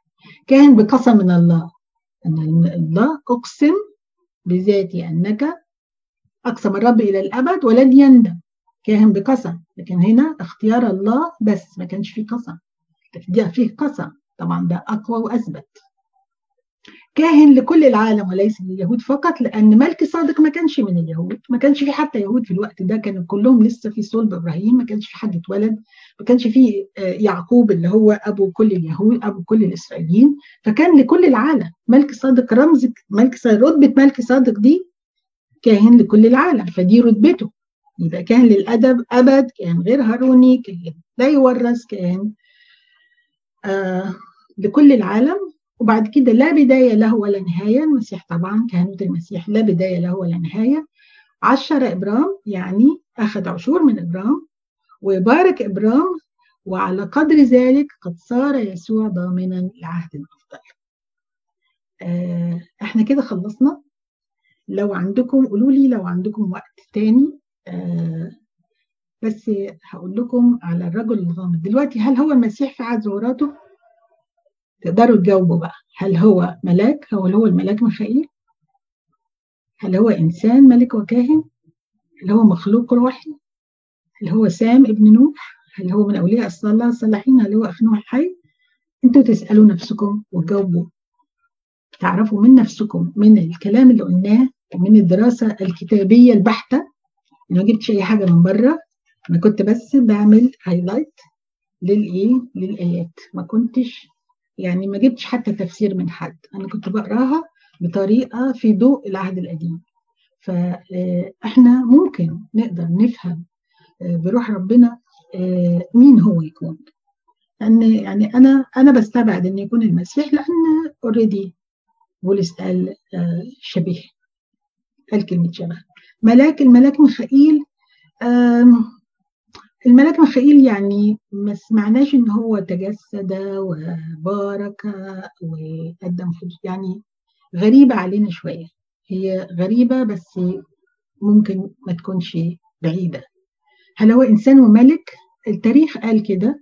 كان بقسم من الله، ان الله اقسم بذاتي انك اقسم الرب الى الابد ولن يندم. كان بقسم، لكن هنا اختيار الله بس، ما كانش فيه قسم. ده فيه قسم طبعا، ده اقوى واثبت. كاهن لكل العالم وليس لليهود فقط، لأن ملكي صادق ما كانش من اليهود، ما كانش في حتى يهود في الوقت ده، كانوا كلهم لسه في صلب إبراهيم، ما كانش في حد اتولد، ما كانش في يعقوب اللي هو أبو كل اليهود أبو كل الإسرائيليين. فكان لكل العالم ملكي صادق، رمز ملكي صادق، رتبة ملكي صادق دي كاهن لكل العالم، فدي رتبته. يبقى كاهن للأدب أبد، كاهن غير هاروني، كاهن لا يورث، كاهن آه لكل العالم. وبعد كده لا بداية له ولا نهاية. المسيح طبعا كهنوت المسيح لا بداية له ولا نهاية. عشر إبرام، يعني أخذ عشور من إبرام، وبارك إبرام، وعلى قدر ذلك قد صار يسوع ضامنا لعهد أفضل. آه احنا كده خلصنا. لو عندكم قولوا لي، لو عندكم وقت تاني آه بس هقول لكم على الرجل الغامض دلوقتي. هل هو المسيح في عهد ظهوراته؟ تقدروا تجاوبوا بقى، هل هو ملاك؟ هو هو الملاك ميخائيل؟ هل هو إنسان ملك وكاهن؟ هل هو مخلوق روحي؟ هل هو سام ابن نوح؟ هل هو من أولياء الصلاة الصالحين؟ هل هو أخ نوح الحي؟ أنتوا تسألوا نفسكم وتجاوبوا، تعرفوا من نفسكم من الكلام اللي قلناه ومن الدراسة الكتابية البحتة. أنا ما جبتش أي حاجة من بره، أنا كنت بس بعمل هايلايت للإيه للآيات، ما كنتش يعني ما جبتش حتى تفسير من حد، أنا كنت بقراها بطريقة في ضوء العهد القديم. فإحنا ممكن نقدر نفهم بروح ربنا مين هو يكون. لأن يعني أنا أنا بستبعد إن يكون المسيح، لأن أوريدي بولس قال شبيه، قال كلمة شبه. ملاك، الملاك ميخائيل، الملاك ميخائيل يعني ما سمعناش ان هو تجسد وبارك وقدم، يعني غريبه علينا شويه، هي غريبه بس ممكن ما تكونش بعيده. هل هو انسان وملك؟ التاريخ قال كده،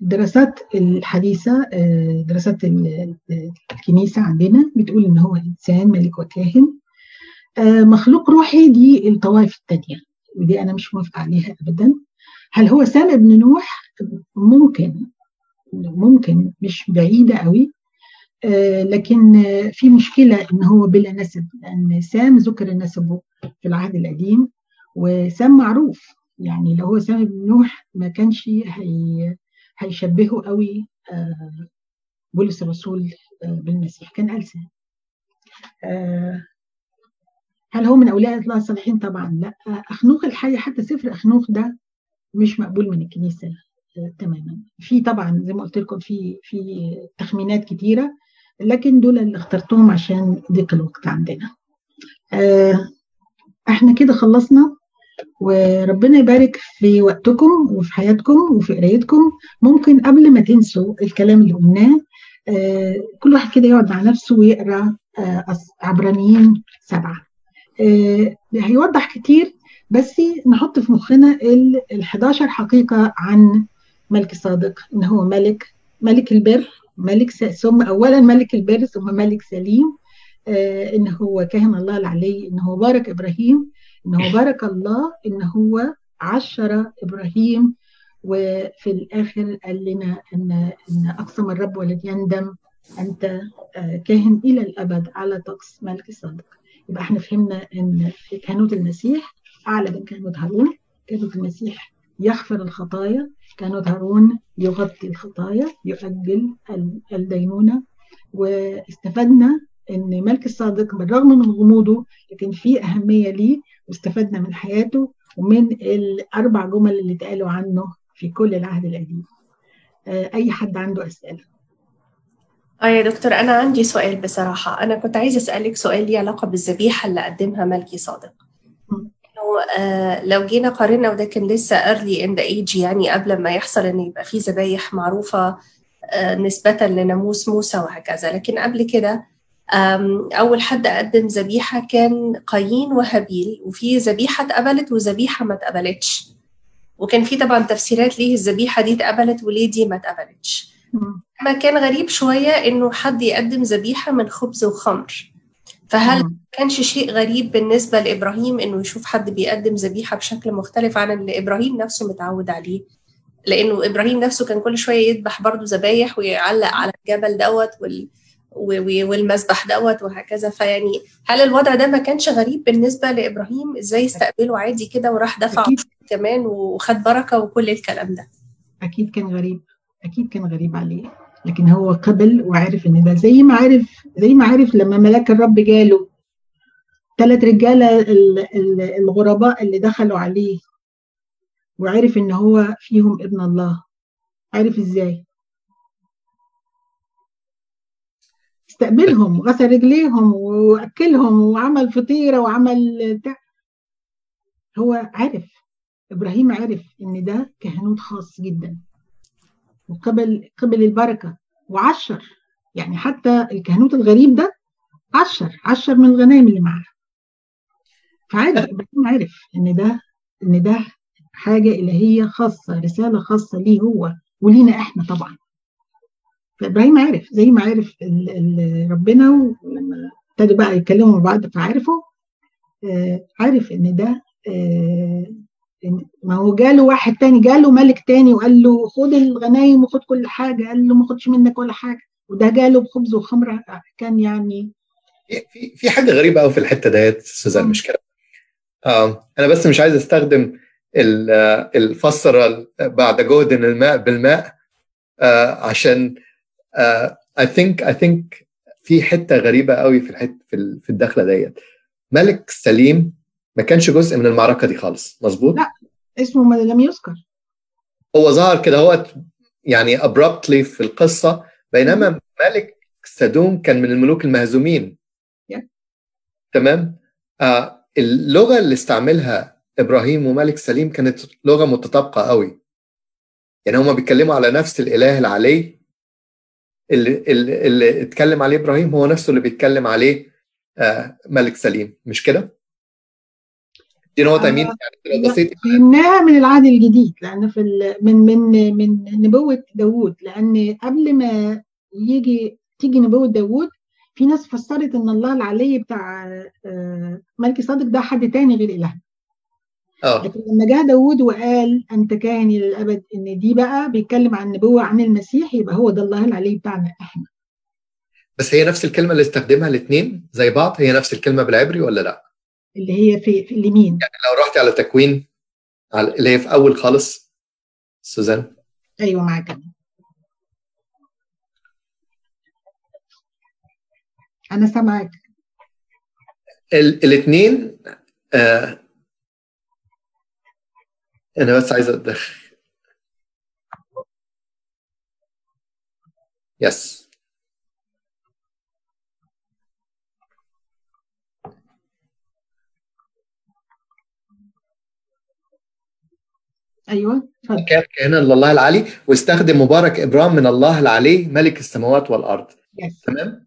الدراسات الحديثه، دراسات الكنيسه عندنا بتقول ان هو انسان ملك وكاهن. مخلوق روحي دي الطوائف التانيه، ودي أنا مش موافقة عليها أبدا. هل هو سام ابن نوح؟ ممكن ممكن مش بعيدة قوي، آه لكن آه في مشكلة إن هو بلا نسب، لأن سام ذكر نسبه في العهد القديم، وسام معروف. يعني لو هو سام ابن نوح ما كانش هي هيشبهه قوي آه بولس الرسول آه بالمسيح، كان قال سام. آه هل هو من أولياء الله الصالحين؟ طبعا لا. أخنوخ الحي، حتى سفر أخنوخ ده مش مقبول من الكنيسة تماما. في طبعا زي ما قلت لكم في في تخمينات كتيرة، لكن دول اللي اخترتهم عشان ضيق الوقت عندنا. احنا كده خلصنا، وربنا يبارك في وقتكم وفي حياتكم وفي قرايتكم. ممكن قبل ما تنسوا الكلام اللي قلناه، كل واحد كده يقعد مع نفسه ويقرأ عبرانيين سبعة. آه هيوضح كتير، بس نحط في مخنا ال حداشر حقيقة عن ملك صادق، إن هو ملك، ملك البر، ملك ثم أولا ملك البر ثم ملك سليم، آه إن هو كاهن الله العلي، إن هو بارك إبراهيم، إن هو بارك الله، إن هو عشر إبراهيم، وفي الآخر قال لنا إن إن أقسم الرب ولن يندم، أنت آه كاهن إلى الأبد على طقس ملك صادق. يبقى احنا فهمنا ان كهنوت المسيح اعلى من كهنوت هارون. كهنوت المسيح يغفر الخطايا، كهنوت هارون يغطي الخطايا، يؤجل الدينونه. واستفدنا ان ملك الصادق بالرغم من غموضه لكن في اهميه ليه، واستفدنا من حياته ومن الاربع جمل اللي اتقالوا عنه في كل العهد القديم. اي حد عنده اسئله؟ اه يا دكتور، انا عندي سؤال بصراحه. انا كنت عايزه اسالك سؤال ليه علاقه بالذبيحه اللي قدمها ملكي صادق. انه آه لو جينا قارنا، وده كان لسه early in the age، يعني قبل ما يحصل ان يبقى في ذبايح معروفه آه نسبه لناموس موسى وهكذا، لكن قبل كده أول حد قدم ذبيحة كان قايين وهابيل، وفي ذبيحة اتقبلت وذبيحة ما اتقبلتش، وكان في طبعا تفسيرات ليه الذبيحة دي اتقبلت وليه دي ما اتقبلتش. ما كان غريب شوية إنه حد يقدم ذبيحة من خبز وخمر، فهل كانش شيء غريب بالنسبة لإبراهيم إنه يشوف حد بيقدم ذبيحة بشكل مختلف عن اللي إبراهيم نفسه متعود عليه؟ لأنه إبراهيم نفسه كان كل شوية يذبح برضو ذبايح ويعلق على الجبل دوت وال والمذبح دوت وهكذا. فيعني هل الوضع ده ما كانش غريب بالنسبة لإبراهيم؟ إزاي استقبله عادي كده وراح دفع كمان وخد بركة وكل الكلام ده؟ أكيد كان غريب، أكيد كان غريب عليه، لكن هو قبل وعارف إن ده زي ما عارف زي ما عارف لما ملاك الرب جاله ثلاث رجالة الغرباء اللي دخلوا عليه وعارف إن هو فيهم ابن الله. عارف إزاي؟ استقبلهم، غسل رجليهم واكلهم وعمل فطيره وعمل تع... هو عارف، ابراهيم عارف ان ده كهنوت خاص جدا، وقبل قبل البركه وعشر. يعني حتى الكهنوت الغريب ده عشر عشر من الغنائم اللي معاه. فعارف ابراهيم عارف ان ده ان ده حاجه الهيه خاصه، رساله خاصه ليه هو ولينا احنا طبعا. فإبراهيم عارف زي ما عارف ربنا، ولما ابتدوا بقى يتكلموا مع بعض فعارفه عارف إن ده، ما هو جاله واحد تاني، جاله ملك تاني وقال له خد الغنايم وخد كل حاجة، قال له ما خدش منك ولا حاجة، وده جاله بخبز وخمرة. كان يعني في في حاجة غريبة أوي في الحتة ديت سوزان، مش كده؟ آه أنا بس مش عايز أستخدم الفسرة بعد جهد الماء بالماء، آه عشان آه I think I think في حتة غريبة قوي في الحتة في في الدخلة ديت. ملك سليم ما كانش جزء من المعركة دي خالص، مظبوط؟ لا، اسمه ما لم يذكر، هو ظهر كده هو يعني abruptly في القصة، بينما ملك سدوم كان من الملوك المهزومين. yeah. تمام. آه اللغة اللي استعملها إبراهيم وملك سليم كانت لغة متطابقة قوي، يعني هما بيتكلموا على نفس الإله العلي اللي, اللي, اللي اتكلم عليه إبراهيم، هو نفسه اللي بيتكلم عليه آه ملك سليم، مش كده؟ دي نقطة آه مين يعني بسيطة فهمناها من العهد الجديد، لأن في من من من نبوة داوود، لأن قبل ما يجي تيجي نبوة داوود في ناس فسرت إن الله العلي بتاع آه ملكي صادق ده حد تاني غير إله. أوه. لكن لما جاء داود وقال أنت كاهني للأبد، إن دي بقى بيتكلم عن النبوة عن المسيح، يبقى هو ده الله العلي بتاعنا إحنا. بس هي نفس الكلمة اللي استخدمها الاثنين زي بعض، هي نفس الكلمة بالعبري ولا لأ؟ اللي هي في في اليمين، يعني لو رحت على تكوين على اللي هي في أول خالص سوزان. أيوة معاك، أنا سامعك. ال الاثنين آه أنا بس عايز أدخل. يس. أيوة. كان كان الله العلي، واستخدم مبارك إبرام من الله العلي ملك السماوات والأرض. يس. تمام.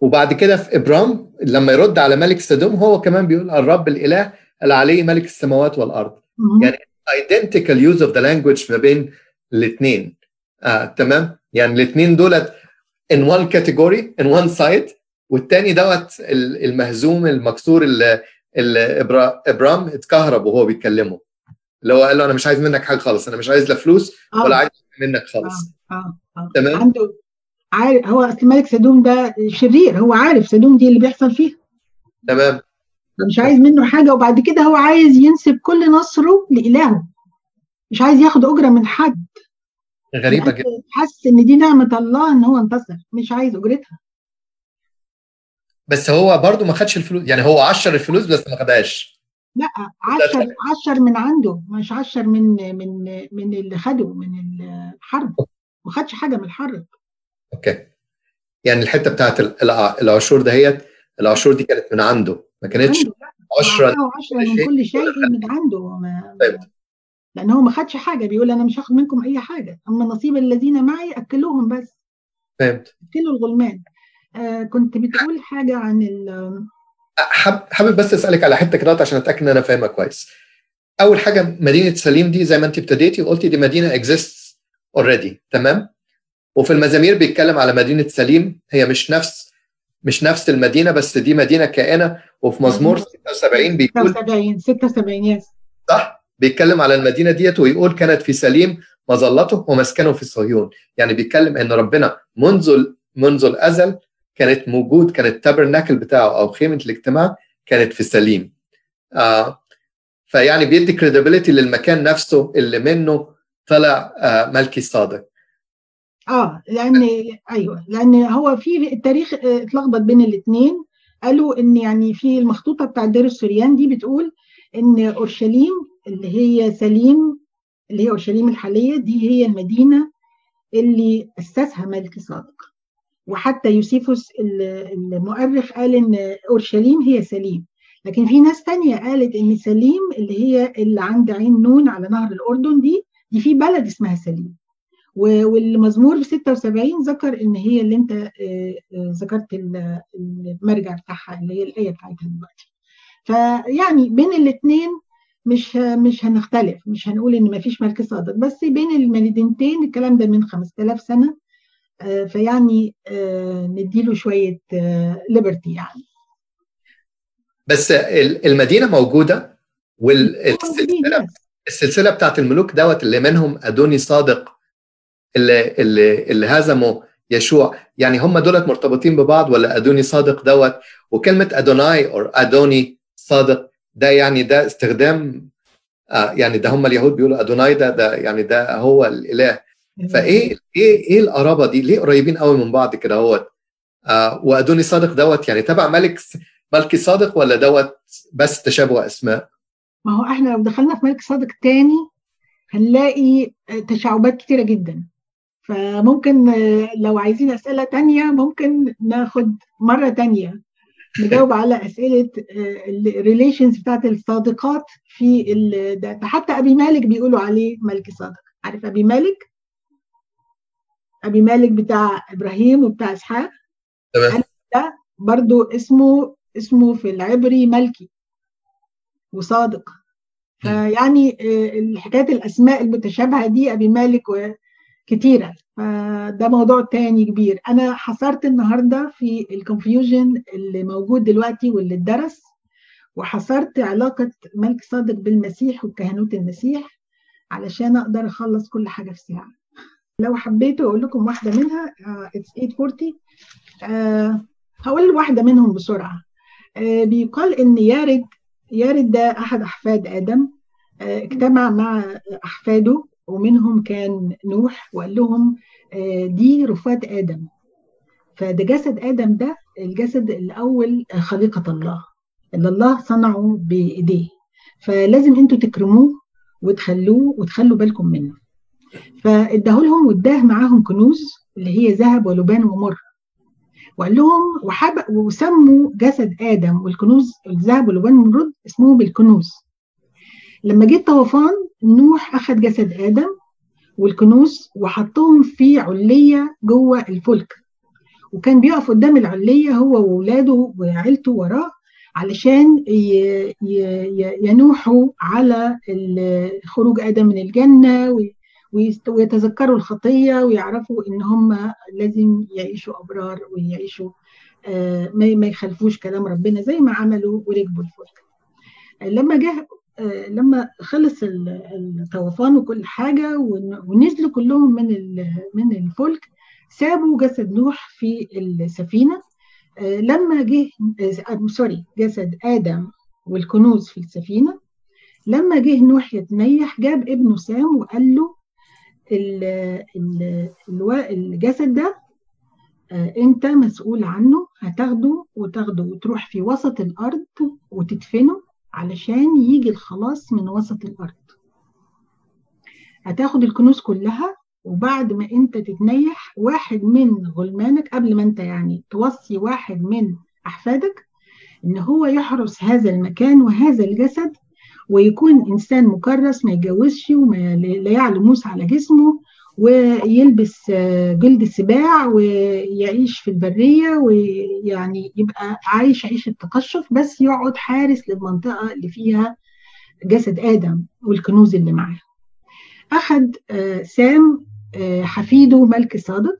وبعد كده في إبرام لما يرد على ملك سدوم هو كمان بيقول الرب الإله العلي ملك السماوات والأرض. يعني identical use of the language ما بين الاثنين. آه، تمام. يعني الاثنين دولت in one category in one side، والتاني دوت المهزوم المكسور اللي إبرا... إبرام اتكهرب وهو بيتكلمه، اللي هو قال له أنا مش عايز منك حاجة خالص، أنا مش عايز لا فلوس ولا عايز منك خالص. آه. آه. آه. تمام. عنده عارف هو أصل ملك سدوم ده شرير، هو عارف سدوم دي اللي بيحصل فيها. تمام. مش عايز منه حاجة، وبعد كده هو عايز ينسب كل نصره لإلهه، مش عايز ياخد أجرة من حد. غريبة جدا، حس إن دي نعمة الله إن هو انتصر، مش عايز أجرتها. بس هو برضو ما خدش الفلوس، يعني هو عشر الفلوس بس ما خدهاش. لا، عشر عشر من عنده، مش عشر من من من اللي خدوا من الحرب، ما خدش حاجة من الحرب. أوكي، يعني الحتة بتاعت العشور دهيت، العشور دي كانت من عنده، ما كانتش عشرة من كل شيء من عنده. طيب. لأن هو ما خدش حاجة، بيقول أنا مش هاخد منكم أي حاجة، أما نصيب الذين معي أكلوهم بس. فهمت. أكلوا الغلمان. آه كنت بتقول حاجه عن ال حابب بس اسالك على حته كده عشان اتاكد ان انا فاهمها كويس. اول حاجه مدينه سليم دي زي ما انت ابتديتي وقلتي دي مدينه اكزيست اوريدي، تمام؟ وفي المزامير بيتكلم على مدينه سليم، هي مش نفس مش نفس المدينه بس دي مدينه كائنه. وفي مزمور ستة وسبعين بيقول ستة وسبعين ستة وسبعين يس صح، بيتكلم على المدينه ديت ويقول كانت في سليم مظلته ومسكنه في صهيون. يعني بيتكلم ان ربنا منذ منذ الازل كانت موجود، كانت التابرناكل بتاعه او خيمه الاجتماع كانت في سليم. آه فيعني بيدي كريديبيليتي للمكان نفسه اللي منه طلع آه ملكي صادق. اه لان ايوه لان هو في التاريخ اتلخبط بين الاثنين، قالوا ان يعني في المخطوطه بتاع دير السوريان دي بتقول ان اورشليم اللي هي سليم اللي هي اورشليم الحاليه دي هي المدينه اللي اسسها ملكي صادق، وحتى يوسيفوس المؤرخ قال ان اورشليم هي سليم، لكن في ناس تانية قالت ان سليم اللي هي اللي عند عين نون على نهر الاردن دي دي في بلد اسمها سليم. والمزمور ستة وسبعين ذكر ان هي اللي انت ذكرت المرجع بتاعها اللي هي الايه بتاعتها دلوقتي. فيعني بين الاثنين مش مش هنختلف، مش هنقول ان مفيش ملك صادق، بس بين المدينتين الكلام ده من خمسة آلاف سنه، فيعني نديله شويه ليبرتي يعني. بس المدينه موجوده والسلسله السلسله بتاعت الملوك دوت اللي منهم ادوني صادق اللي اللي اللي هزموا يشوع، يعني هم دولت مرتبطين ببعض ولا ادوني صادق دوت؟ وكلمه ادوناي او ادوني صادق ده يعني ده استخدام آه يعني ده هم اليهود بيقولوا ادوناي ده ده يعني ده هو الاله. فايه ايه ايه القرابه دي؟ ليه قريبين قوي من بعض كده اهوت؟ آه وادوني صادق دوت يعني تبع ملك ملكي صادق ولا دوت بس تشابه اسماء؟ ما هو احنا لو دخلنا في ملك صادق تاني هنلاقي تشعبات كتيره جدا، فممكن لو عايزين أسئلة تانية ممكن ناخد مرة تانية نجاوب على أسئلة الريليشنز بتاعت الصادقات في ال... حتى أبي مالك بيقولوا عليه ملكي صادق. عارف أبي مالك؟ أبي مالك بتاع إبراهيم وبتاع إسحاق، تمام؟ ده برضو اسمه اسمه في العبري ملكي وصادق. فيعني حكاية الأسماء المتشابهة دي أبي مالك و كتيرة، فده موضوع تاني كبير. أنا حصرت النهاردة في الكونفيوجن اللي موجود دلوقتي واللي اتدرس، وحصرت علاقة ملك صادق بالمسيح وكهنوت المسيح علشان أقدر أخلص كل حاجة في ساعة. لو حبيت أقول لكم واحدة منها اتس ايت فورتي هقول واحدة منهم بسرعة. بيقال إن يارد يارد ده أحد أحفاد آدم، اجتمع مع أحفاده ومنهم كان نوح وقال لهم دي رفات آدم، فده جسد آدم، ده الجسد الأول خليقة الله اللي الله صنعه بإيديه، فلازم انتوا تكرموه وتخلوه وتخلوا بالكم منه. فادهولهم واداه معاهم كنوز اللي هي ذهب ولبان ومر، وقال لهم وحب وسموا جسد آدم والكنوز الذهب واللبان والمر اسمهم الكنوز. لما جه طوفان نوح أخذ جسد آدم والكنوز وحطهم في علية جوه الفلك، وكان بيقف قدام العلية هو وولاده وعيلته وراه علشان ينوحوا على خروج آدم من الجنة ويتذكروا الخطية ويعرفوا إن هم لازم يعيشوا أبرار ويعيشوا ما يخالفوش كلام ربنا زي ما عملوا وركبوا الفلك. لما جه لما خلص الطوفان وكل حاجة ونزلوا كلهم من من الفلك سابوا جسد نوح في السفينة. لما جه سوري جسد آدم والكنوز في السفينة، لما جه نوح يتنيح جاب ابنه سام وقال له الجسد ده انت مسؤول عنه، هتاخده وتاخده وتروح في وسط الأرض وتدفنه علشان يجي الخلاص من وسط الأرض. هتاخد الكنوز كلها وبعد ما انت تتنيح واحد من غلمانك قبل ما انت يعني توصي واحد من أحفادك ان هو يحرس هذا المكان وهذا الجسد ويكون إنسان مكرس ما يتجوزش وما لا يعلو موس على جسمه ويلبس جلد السباع ويعيش في البرية، ويعني يبقى عايش عيش التقشف، بس يقعد حارس للمنطقة اللي فيها جسد آدم والكنوز اللي معاه. أخد سام حفيده ملكي صادق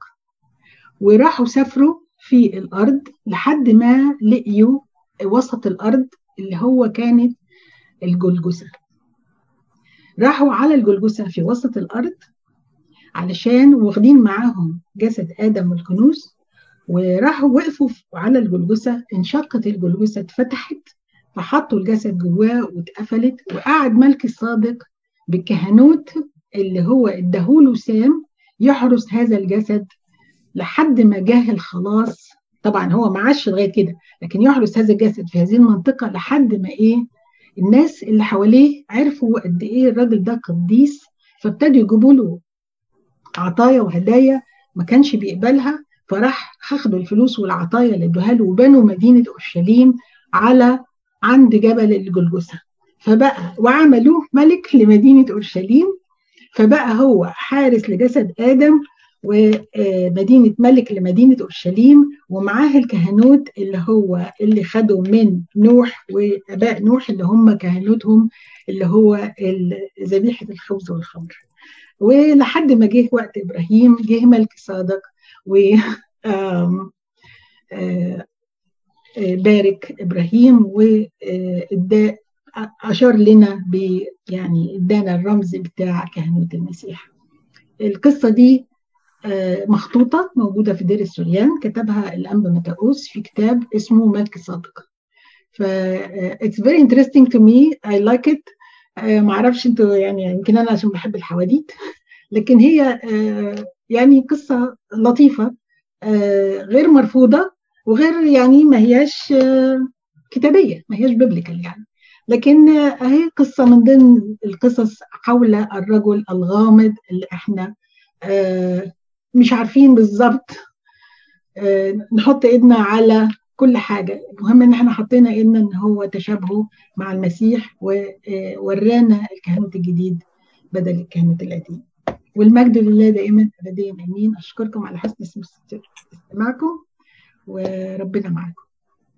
وراحوا سافروا في الأرض لحد ما لقيوا وسط الأرض اللي هو كانت الجلجثة. راحوا على الجلجثة في وسط الأرض علشان واخدين معاهم جسد آدم والكنوز، وراحوا وقفوا على الجلجثة، انشقت الجلجثة اتفتحت فحطوا الجسد جواه واتقفلت، وقعد ملكي الصادق بالكهنوت اللي هو اداهوله سام يحرس هذا الجسد لحد ما جه الخلاص. طبعا هو ما عاش لغايه كده، لكن يحرس هذا الجسد في هذه المنطقه لحد ما ايه الناس اللي حواليه عرفوا قد ايه الراجل ده قديس، فابتدوا يجيبوا له عطايا وهدايا ما كانش بيقبلها، فراح اخدوا الفلوس والعطايا اللي ادوها له وبنوا مدينه اورشليم على عند جبل الجلجثه، فبقى وعملوه ملك لمدينه اورشليم، فبقى هو حارس لجسد ادم ومدينة ملك لمدينة أورشليم، ومعاه الكهنوت اللي هو اللي خدوا من نوح وآباء نوح اللي هم كهنوتهم اللي هو ذبيحة الخبز والخمر. ولحد ما جه وقت إبراهيم جه ملكي صادق وبارك إبراهيم وإدى أشار لنا ب يعني إدانا الرمز بتاع كهنوت المسيح. القصة دي مخطوطة موجودة في دير السوريان، كتبها الأنبا متاؤس في كتاب اسمه ملكي صادق. ف it's very interesting to me, I like it. معرفش انتوا يعني يمكن أنا عشان بحب الحواديت، لكن هي يعني قصة لطيفة غير مرفوضة، وغير يعني ما هياش كتابية، ما هياش بيبليكال يعني، لكن هي قصة من ضمن القصص حول الرجل الغامض اللي احنا مش عارفين بالظبط نحط ايدنا على كل حاجة. المهم ان احنا حطينا ايدنا ان هو تشابهه مع المسيح، وورانا الكهنوت الجديد بدل الكهنوت القديم. والمجد لله دائما ابديا امين. اشكركم على حسن استماعكم، وربنا معكم.